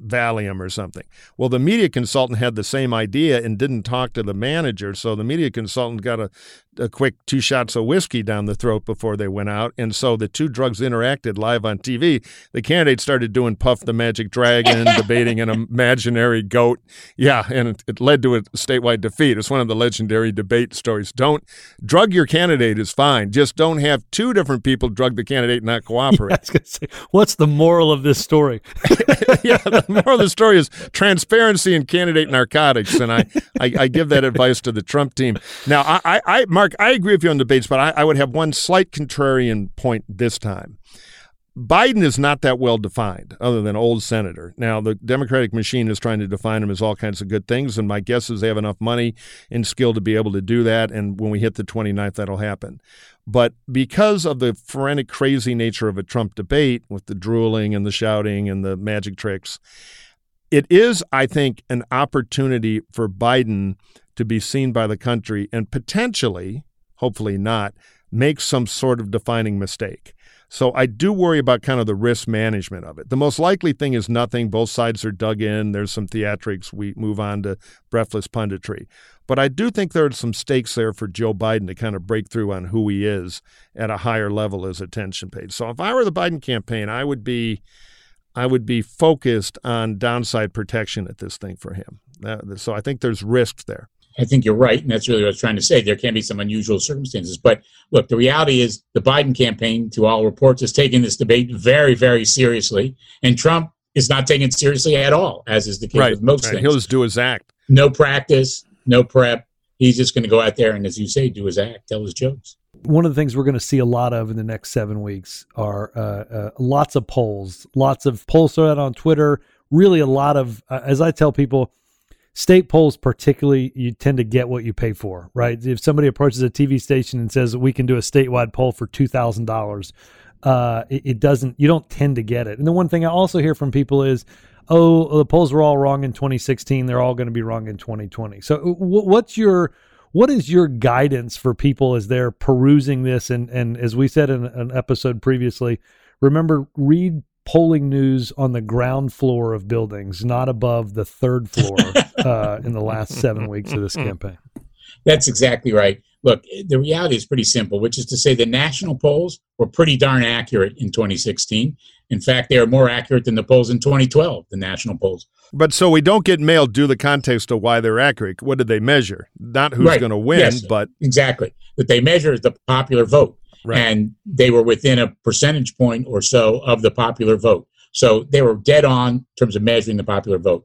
Valium or something. Well, the media consultant had the same idea and didn't talk to the manager, so the media consultant got a, a quick two shots of whiskey down the throat before they went out, and so the two drugs interacted live on T V. The candidate started doing Puff the Magic Dragon, debating an imaginary goat. Yeah, and it, it led to a statewide defeat. It's one of the legendary debate stories. Don't drug your candidate is fine. Just don't have two different people drug the candidate and not cooperate. Yeah, I was gonna say, what's the moral of this story? Yeah, the moral of the story is transpareny in candidate narcotics, and I, I, I give that advice to the Trump team. Now, I, I, I Mark, I agree with you on debates, but I, I would have one slight contrarian point this time. Biden is not that well defined, other than old senator. Now, the Democratic machine is trying to define him as all kinds of good things, and my guess is they have enough money and skill to be able to do that, and when we hit the twenty-ninth, that'll happen. But because of the frenetic, crazy nature of a Trump debate, with the drooling and the shouting and the magic tricks, it is, I think, an opportunity for Biden to be seen by the country and potentially, hopefully not, make some sort of defining mistake. So I do worry about kind of the risk management of it. The most likely thing is nothing. Both sides are dug in. There's some theatrics. We move on to breathless punditry. But I do think there are some stakes there for Joe Biden to kind of break through on who he is at a higher level as attention paid. So if I were the Biden campaign, I would be I would be focused on downside protection at this thing for him. So I think there's risk there. I think you're right, and that's really what I was trying to say. There can be some unusual circumstances. But, look, the reality is the Biden campaign, to all reports, is taking this debate very, very seriously, and Trump is not taking it seriously at all, as is the case right, with most right. things. He'll just do his act. No practice, no prep. He's just going to go out there and, as you say, do his act, tell his jokes. One of the things we're going to see a lot of in the next seven weeks are uh, uh, lots of polls. Lots of polls thrown out on Twitter. Really a lot of, uh, as I tell people, state polls particularly, you tend to get what you pay for, right? If somebody approaches a T V station and says, we can do a statewide poll for two thousand dollars, uh, it, it doesn't, you don't tend to get it. And the one thing I also hear from people is, oh, the polls were all wrong in twenty sixteen. They're all going to be wrong in twenty twenty. So w- what's your, what is your guidance for people as they're perusing this? And, and as we said in an episode previously, remember, read polling news on the ground floor of buildings, not above the third floor uh, in the last seven weeks of this campaign. That's exactly right. Look, the reality is pretty simple, which is to say the national polls were pretty darn accurate in twenty sixteen. In fact, they are more accurate than the polls in twenty twelve, the national polls. But so we don't get mailed due to the context of why they're accurate. What did they measure? Not who's right. going to win, yes, but... Exactly. What they measure is the popular vote. Right. And they were within a percentage point or so of the popular vote. So they were dead on in terms of measuring the popular vote.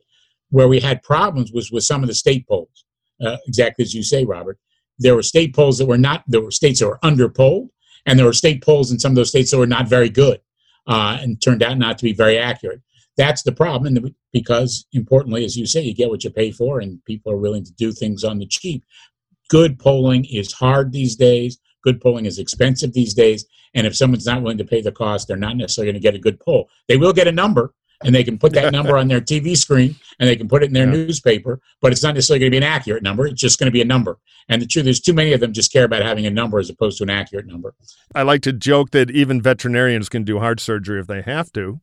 Where we had problems was with some of the state polls. Uh, exactly as you say, Robert. There were state polls that were not, there were states that were underpolled, and there were state polls in some of those states that were not very good uh, and turned out not to be very accurate. That's the problem, and because, importantly, as you say, you get what you pay for, and people are willing to do things on the cheap. Good polling is hard these days. Good polling is expensive these days, and if someone's not willing to pay the cost, they're not necessarily going to get a good poll. They will get a number, and they can put that number on their T V screen, and they can put it in their yeah. newspaper, but it's not necessarily going to be an accurate number. It's just going to be a number. And the truth is, too many of them just care about having a number as opposed to an accurate number. I like to joke that even veterinarians can do heart surgery if they have to.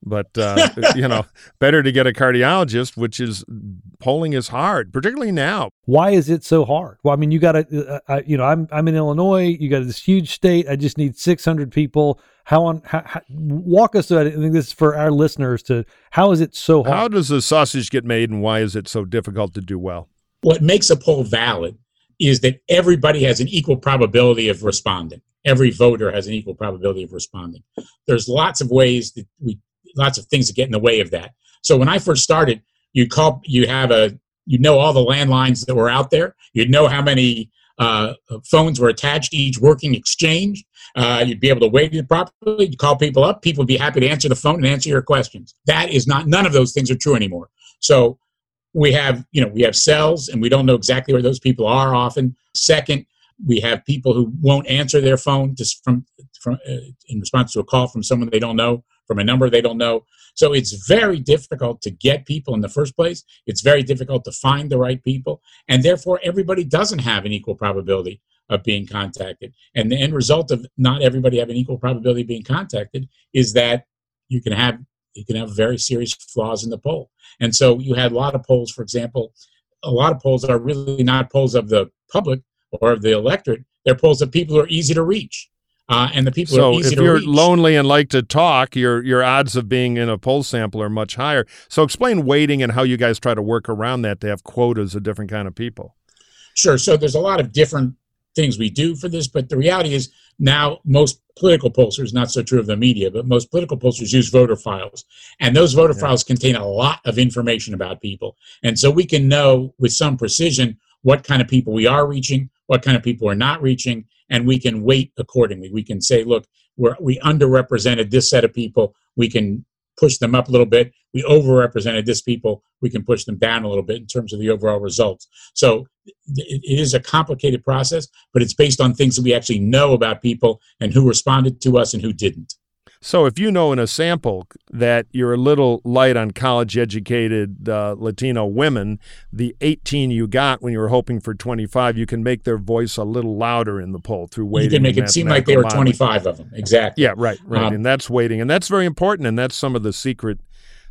But, uh, you know, better to get a cardiologist, which is polling is hard, particularly now. Why is it so hard? Well, I mean, you got to, uh, you know, I'm I'm in Illinois. You got this huge state. I just need six hundred people. How on? How, how, walk us through it. I think this is for our listeners to, how is it so hard? How does the sausage get made, and why is it so difficult to do well? What makes a poll valid is that everybody has an equal probability of responding. Every voter has an equal probability of responding. There's lots of ways that we Lots of things that get in the way of that. So when I first started, you call, you have a, you know, all the landlines that were out there. You'd know how many uh, phones were attached to each working exchange. Uh, you'd be able to weight it properly. You'd call people up. People would be happy to answer the phone and answer your questions. That is not, none of those things are true anymore. So we have, you know, we have cells, and we don't know exactly where those people are often. Second, we have people who won't answer their phone just from, from uh, in response to a call from someone they don't know, from a number they don't know. So it's very difficult to get people in the first place. It's very difficult to find the right people. And therefore, everybody doesn't have an equal probability of being contacted. And the end result of not everybody having an equal probability of being contacted is that you can have you can have very serious flaws in the poll. And so you had a lot of polls, for example, a lot of polls are really not polls of the public or of the electorate. They're polls of people who are easy to reach. Uh, and the people so are easy to reach. So if you're lonely and like to talk, your your odds of being in a poll sample are much higher. So explain weighting and how you guys try to work around that to have quotas of different kind of people. Sure. So there's a lot of different things we do for this, but the reality is now most political pollsters, not so true of the media, but most political pollsters use voter files. And those voter yeah. files contain a lot of information about people. And so we can know with some precision what kind of people we are reaching, what kind of people are not reaching, and we can weight accordingly. We can say, look, we're, we underrepresented this set of people. We can push them up a little bit. We overrepresented this people. We can push them down a little bit in terms of the overall results. So it, it is a complicated process, but it's based on things that we actually know about people and who responded to us and who didn't. So if you know in a sample that you're a little light on college-educated uh, Latino women, the eighteen you got when you were hoping for twenty-five, you can make their voice a little louder in the poll through weighting. You can make it seem like they were twenty-five of them. Exactly. Yeah, right, right. Um, and that's weighting. And that's very important, and that's some of the secret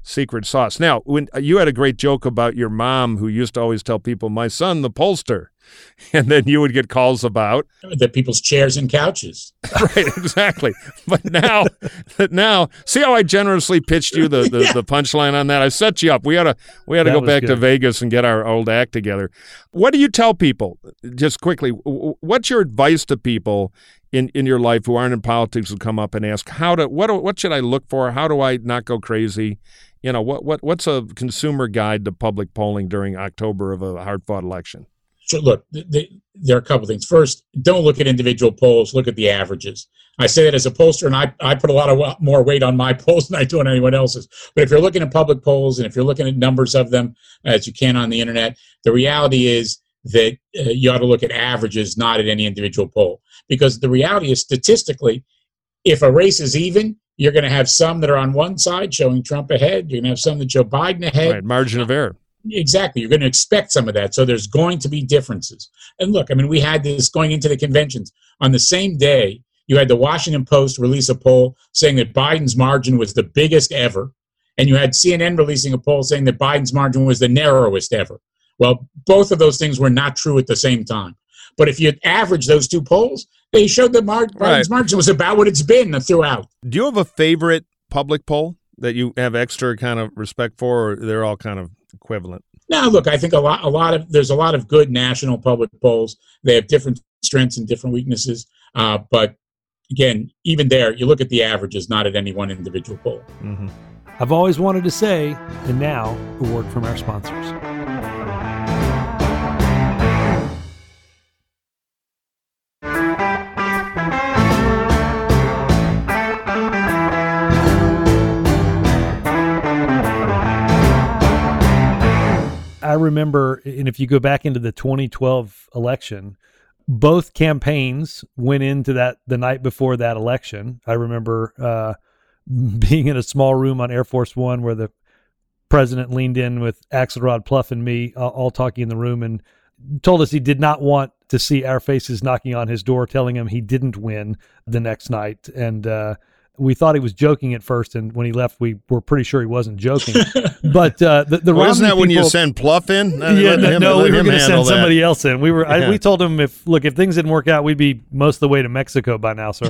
secret sauce. Now, when you had a great joke about your mom who used to always tell people, my son, the pollster. And then you would get calls about the people's chairs and couches. Right, exactly. But now, now, see how I generously pitched you the, the, yeah. the punchline on that? I set you up. We ought to we ought to go back good. to Vegas and get our old act together. What do you tell people? Just quickly, what's your advice to people in, in your life who aren't in politics who come up and ask how to what do, what should I look for? How do I not go crazy? You know, what what what's a consumer guide to public polling during October of a hard-fought election? So look, th- th- there are a couple things. First, don't look at individual polls. Look at the averages. I say that as a pollster, and I, I put a lot of w- more weight on my polls than I do on anyone else's. But if you're looking at public polls and if you're looking at numbers of them, as you can on the internet, the reality is that uh, you ought to look at averages, not at any individual poll. Because the reality is, statistically, if a race is even, you're going to have some that are on one side showing Trump ahead. You're going to have some that show Biden ahead. Right, margin of error. Exactly. You're going to expect some of that. So there's going to be differences. And look, I mean, we had this going into the conventions. On the same day, you had the Washington Post release a poll saying that Biden's margin was the biggest ever. And you had C N N releasing a poll saying that Biden's margin was the narrowest ever. Well, both of those things were not true at the same time. But if you average those two polls, they showed that Mar- Biden's right. margin was about what it's been throughout. Do you have a favorite public poll that you have extra kind of respect for, or they're all kind of equivalent? Now, look, I think a lot, a lot of there's a lot of good national public polls. They have different strengths and different weaknesses. Uh, but again, even there, you look at the averages, not at any one individual poll. Mm-hmm. I've always wanted to say, and now a word from our sponsors. I remember, and if you go back into the twenty twelve election, both campaigns went into that the night before that election. I remember uh, being in a small room on Air Force One where the president leaned in with Axelrod, Pluff, and me, uh, all talking in the room, and told us he did not want to see our faces knocking on his door, telling him he didn't win the next night. And uh, we thought he was joking at first, and when he left, we were pretty sure he wasn't joking. But uh, the, the well, isn't that people, when you send Pluff in? I mean, yeah, him, no, we were going to send that. somebody else in. We were. Yeah. I, we told him if look if things didn't work out, we'd be most of the way to Mexico by now, sir.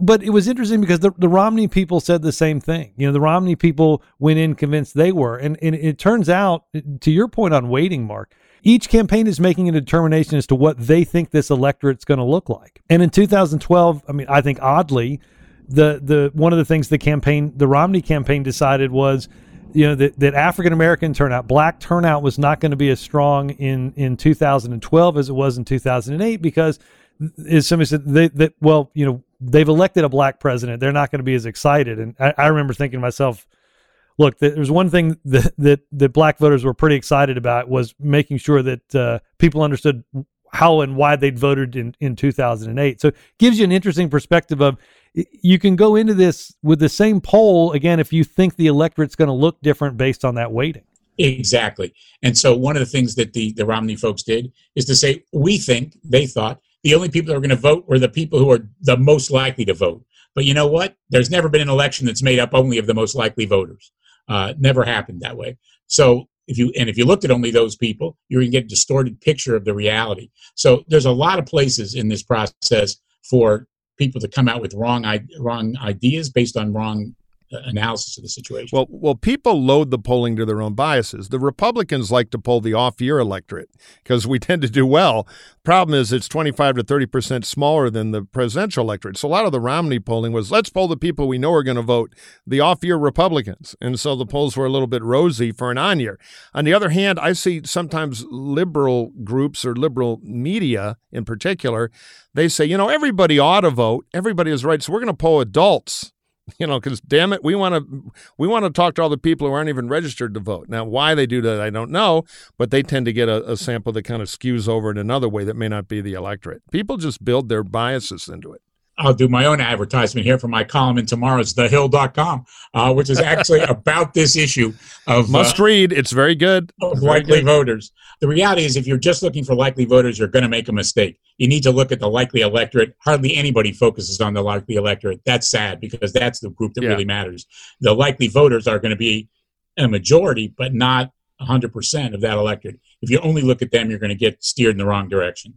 But it was interesting because the, the Romney people said the same thing. You know, the Romney people went in convinced they were, and and it turns out, to your point on waiting, Mark, each campaign is making a determination as to what they think this electorate's going to look like. And in two thousand twelve, I mean, I think oddly, the the one of the things the campaign, the Romney campaign decided was, you know, that, that African-American turnout, black turnout was not going to be as strong in, in two thousand twelve as it was in two thousand eight because, as somebody said, they, that, well, you know, they've elected a black president. They're not going to be as excited. And I, I remember thinking to myself, look, there's one thing that, that that black voters were pretty excited about was making sure that uh, people understood how and why they'd voted in, in two thousand eight. So it gives you an interesting perspective of you can go into this with the same poll, again, if you think the electorate's going to look different based on that weighting. Exactly. And so one of the things that the, the Romney folks did is to say, we think, they thought, the only people that are going to vote were the people who are the most likely to vote. But you know what? There's never been an election that's made up only of the most likely voters. Uh, never happened that way. So if you, and if you looked at only those people, you're going to get a distorted picture of the reality. So there's a lot of places in this process for people to come out with wrong, wrong ideas based on wrong analysis of the situation. Well, well, people load the polling to their own biases. The Republicans like to poll the off-year electorate because we tend to do well. Problem is it's twenty-five to thirty percent smaller than the presidential electorate. So a lot of the Romney polling was, let's poll the people we know are going to vote, the off-year Republicans. And so the polls were a little bit rosy for an on-year. On the other hand, I see sometimes liberal groups or liberal media in particular, they say, you know, everybody ought to vote. Everybody is right. So we're going to poll adults. You know, because damn it, we want to we want to talk to all the people who aren't even registered to vote. Now, why they do that, I don't know, but they tend to get a, a sample that kind of skews over in another way that may not be the electorate. People just build their biases into it. I'll do my own advertisement here for my column in tomorrow's the hill dot com, uh, which is actually about this issue of must uh, read. It's very good. Of very likely good. voters. The reality is if you're just looking for likely voters, you're going to make a mistake. You need to look at the likely electorate. Hardly anybody focuses on the likely electorate. That's sad because that's the group that yeah. really matters. The likely voters are going to be a majority, but not one hundred percent of that electorate. If you only look at them, you're going to get steered in the wrong direction.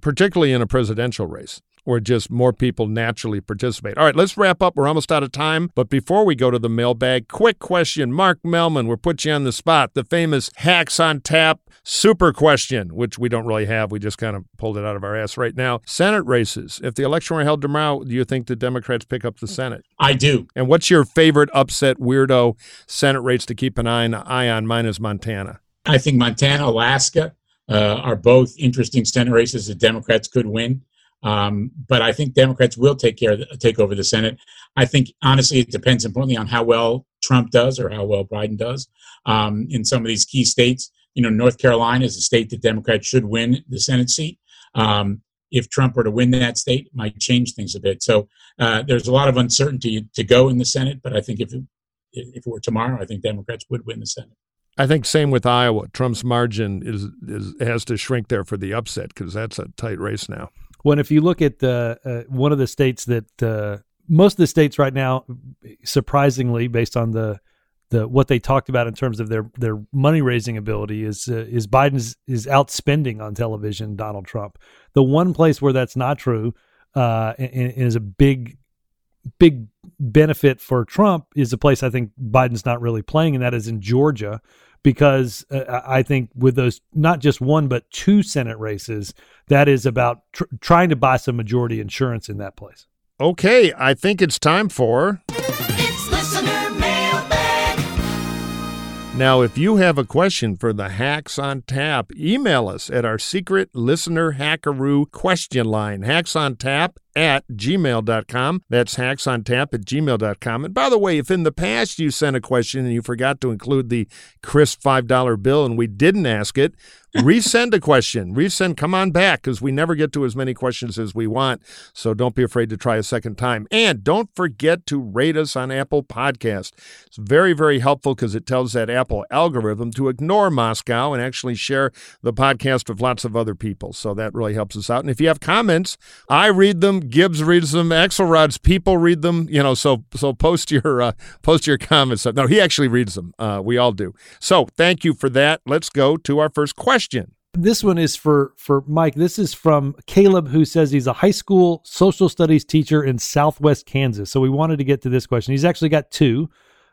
Particularly in a presidential race, or just more people naturally participate. All right, let's wrap up. We're almost out of time. But before we go to the mailbag, quick question. Mark Mellman, we'll put you on the spot. The famous Hacks on Tap super question, which we don't really have. We just kind of pulled it out of our ass right now. Senate races. If the election were held tomorrow, do you think the Democrats pick up the Senate? I do. And what's your favorite upset weirdo Senate race to keep an eye on? Mine is Montana. I think Montana, Alaska uh, are both interesting Senate races that Democrats could win. Um, but I think Democrats will take care, the, take over the Senate. I think, honestly, it depends importantly on how well Trump does or how well Biden does um, in some of these key states. You know, North Carolina is a state that Democrats should win the Senate seat. Um, if Trump were to win that state, it might change things a bit. So uh, there's a lot of uncertainty to go in the Senate. But I think if it, if it were tomorrow, I think Democrats would win the Senate. I think same with Iowa. Trump's margin is, is has to shrink there for the upset because that's a tight race now. When if you look at uh, uh, one of the states that uh, most of the states right now, surprisingly, based on the the what they talked about in terms of their their money raising ability, is uh, is Biden's is outspending on television Donald Trump. The one place where that's not true uh, and, and is a big big benefit for Trump is a place I think Biden's not really playing, and that is in Georgia. Because uh, I think with those, not just one, but two Senate races, that is about tr- trying to buy some majority insurance in that place. Okay, I think it's time for... It's Listener Mailbag. Now, if you have a question for the Hacks on Tap, email us at our secret listener hackaroo question line, hacks on tap at gmail dot com. That's hacksontap at gmail dot com. And by the way, if in the past you sent a question and you forgot to include the crisp five dollar bill and we didn't ask it, resend a question. Resend. Come on back, because we never get to as many questions as we want. So don't be afraid to try a second time. And don't forget to rate us on Apple Podcast. It's very, very helpful because it tells that Apple algorithm to ignore Moscow and actually share the podcast with lots of other people. So that really helps us out. And if you have comments, I read them, Gibbs reads them, Axelrod's people read them. You know, so so post your uh, post your comments. No, he actually reads them. Uh, we all do. So thank you for that. Let's go to our first question. This one is for for Mike. This is from Caleb, who says he's a high school social studies teacher in Southwest Kansas. So we wanted to get to this question. He's actually got two.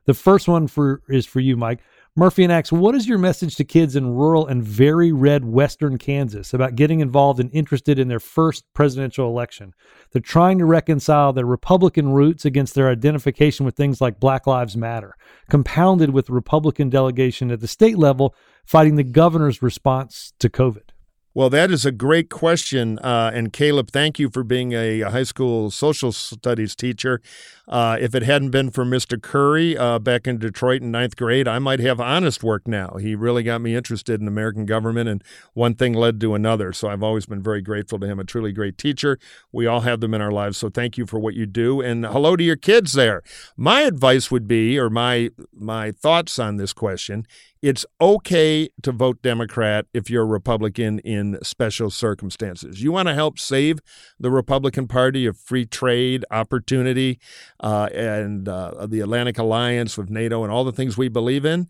The first one for is for you, Mike. Murphy and Axe, what is your message to kids in rural and very red Western Kansas about getting involved and interested in their first presidential election? They're trying to reconcile their Republican roots against their identification with things like Black Lives Matter, compounded with Republican delegation at the state level fighting the governor's response to COVID. Well, that is a great question. Uh, and Caleb, thank you for being a high school social studies teacher. Uh, if it hadn't been for Mister Curry uh, back in Detroit in ninth grade, I might have honest work now. He really got me interested in American government, and one thing led to another. So I've always been very grateful to him, a truly great teacher. We all have them in our lives. So thank you for what you do. And hello to your kids there. My advice would be, or my my thoughts on this question, it's okay to vote Democrat if you're a Republican in special circumstances. You want to help save the Republican Party of free trade, opportunity, uh, and uh, the Atlantic Alliance with NATO and all the things we believe in.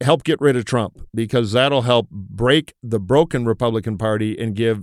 Help get rid of Trump, because that'll help break the broken Republican Party and give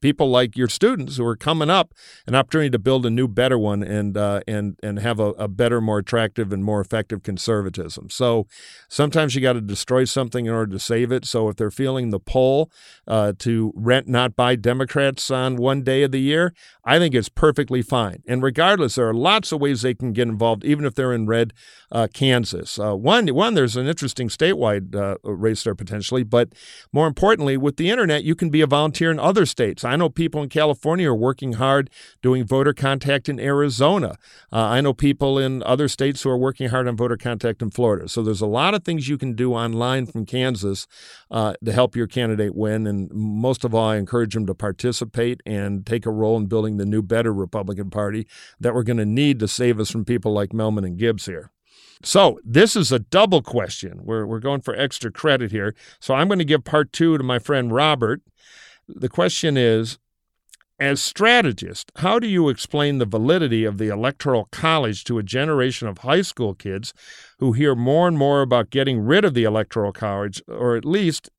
people like your students who are coming up an opportunity to build a new, better one, and uh, and and have a, a better, more attractive and more effective conservatism. So sometimes you got to destroy something in order to save it. So if they're feeling the pull uh, to rent, not buy Democrats on one day of the year, I think it's perfectly fine. And regardless, there are lots of ways they can get involved, even if they're in red uh, Kansas. Uh, one, one, there's an interesting statewide uh, race there potentially, but more importantly, with the internet, you can be a volunteer in other states. I I know people in California are working hard doing voter contact in Arizona. Uh, I know people in other states who are working hard on voter contact in Florida. So there's a lot of things you can do online from Kansas uh, to help your candidate win. And most of all, I encourage them to participate and take a role in building the new, better Republican Party that we're going to need to save us from people like Mellman and Gibbs here. So this is a double question. We're, we're going for extra credit here. So I'm going to give part two to my friend Robert. The question is, as strategist, how do you explain the validity of the Electoral College to a generation of high school kids who hear more and more about getting rid of the Electoral College, or at least,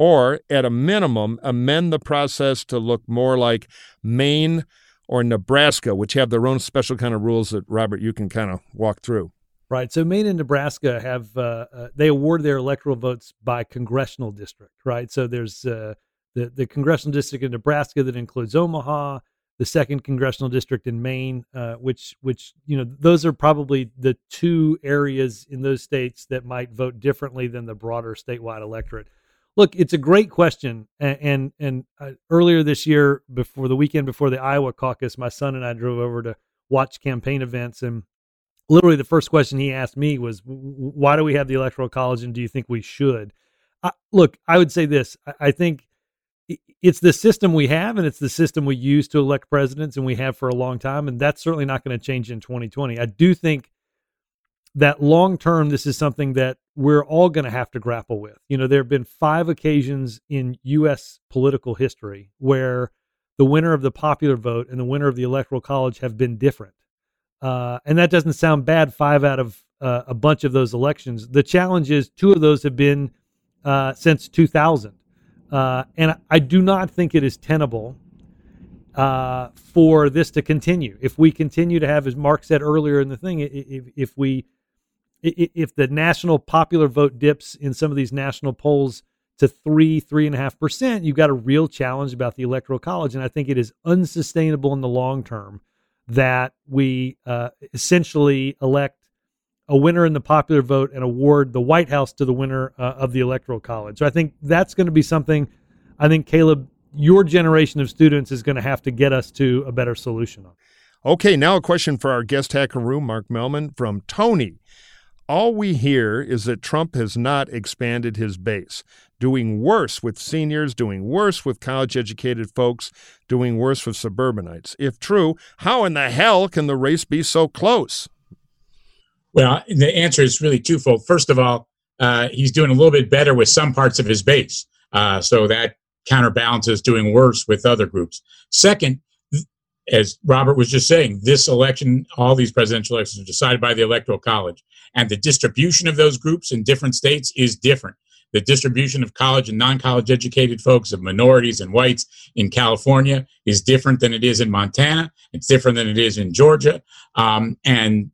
or at a minimum, amend the process to look more like Maine or Nebraska, which have their own special kind of rules that, Robert, you can kind of walk through? Right. So Maine and Nebraska have, uh, uh, they award their electoral votes by congressional district, right? So there's... Uh, The, the congressional district in Nebraska that includes Omaha, the second congressional district in Maine, uh, which, which you know, those are probably the two areas in those states that might vote differently than the broader statewide electorate. Look, it's a great question. And and, and uh, earlier this year, before the weekend before the Iowa caucus, my son and I drove over to watch campaign events. And literally the first question he asked me was, why do we have the Electoral College and do you think we should? I, look, I would say this. I, I think it's the system we have, and it's the system we use to elect presidents, and we have for a long time. And that's certainly not going to change in twenty twenty. I do think that long-term, this is something that we're all going to have to grapple with. You know, there have been five occasions in U S political history where the winner of the popular vote and the winner of the Electoral College have been different. Uh, and that doesn't sound bad. Five out of uh, a bunch of those elections. The challenge is two of those have been uh, since two thousand. Uh, and I do not think it is tenable uh, for this to continue. If we continue to have, as Mark said earlier in the thing, if, if we, if the national popular vote dips in some of these national polls to three, three and a half percent, you've got a real challenge about the Electoral College. And I think it is unsustainable in the long term that we uh, essentially elect a winner in the popular vote and award the White House to the winner uh, of the Electoral College. So I think that's going to be something I think Caleb your generation of students is going to have to get us to a better solution on. Okay, now a question for our guest hacker room, Mark Mellman, from Tony. All we hear is that Trump has not expanded his base, doing worse with seniors, doing worse with college-educated folks, doing worse with suburbanites. If true, how in the hell can the race be so close? Well, the answer is really twofold. First of all, uh, he's doing a little bit better with some parts of his base, uh, so that counterbalances doing worse with other groups. Second, as Robert was just saying, this election, all these presidential elections are decided by the Electoral College. And the distribution of those groups in different states is different. The distribution of college and non-college educated folks, of minorities and whites in California is different than it is in Montana. It's different than it is in Georgia. Um, and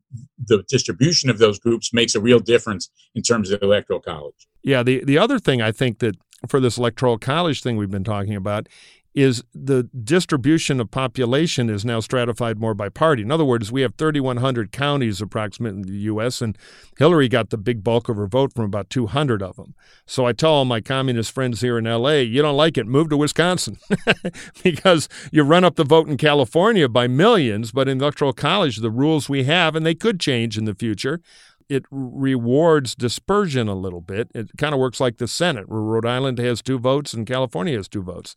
the distribution of those groups makes a real difference in terms of the Electoral College. Yeah, the, the other thing I think that for this Electoral College thing we've been talking about is the distribution of population is now stratified more by party. In other words, we have thirty-one hundred counties approximately in the U S, and Hillary got the big bulk of her vote from about two hundred of them. So I tell all my communist friends here in L A, you don't like it, move to Wisconsin, because you run up the vote in California by millions, but in the Electoral College, the rules we have, and they could change in the future, it rewards dispersion a little bit. It kind of works like the Senate, where Rhode Island has two votes and California has two votes.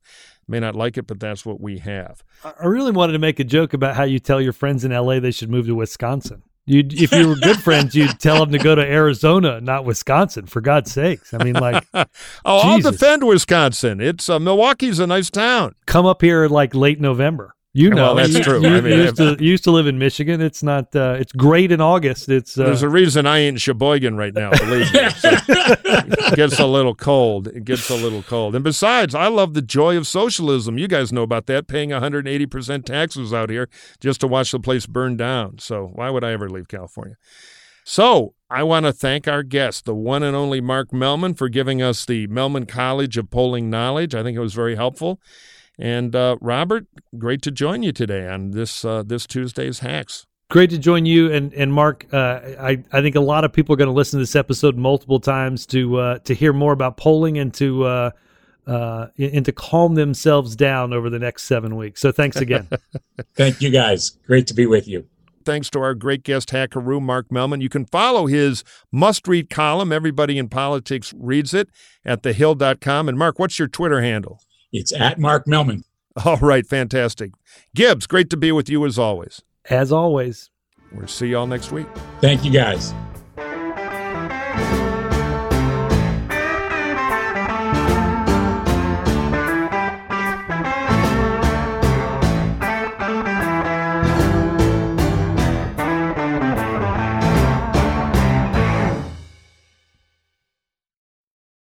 May not like it, but that's what we have. I really wanted to make a joke about how you tell your friends in L A they should move to Wisconsin. You'd, if you were good friends, you'd tell them to go to Arizona, not Wisconsin, for God's sakes. I mean, like, oh, Jesus. I'll defend Wisconsin. It's uh, Milwaukee's a nice town. Come up here like late November. You know, well, that's you, true. You, I mean, used to, you used to live in Michigan. It's not. Uh, it's great in August. It's uh, there's a reason I ain't in Sheboygan right now. Believe me, so it gets a little cold. It gets a little cold. And besides, I love the joy of socialism. You guys know about that. Paying one hundred eighty percent taxes out here just to watch the place burn down. So why would I ever leave California? So I want to thank our guest, the one and only Mark Mellman, for giving us the Mellman College of Polling Knowledge. I think it was very helpful. And uh, Robert, great to join you today on this uh, this Tuesday's Hacks. Great to join you, and and Mark, uh, I I think a lot of people are going to listen to this episode multiple times to uh, to hear more about polling and to uh, uh, and to calm themselves down over the next seven weeks. So thanks again. Thank you guys. Great to be with you. Thanks to our great guest hackaroo, Mark Mellman. You can follow his must-read column. Everybody in politics reads it at the hill dot com. And Mark, what's your Twitter handle? It's at Mark Mellman. All right, fantastic. Gibbs, great to be with you as always. As always. We'll see y'all next week. Thank you, guys.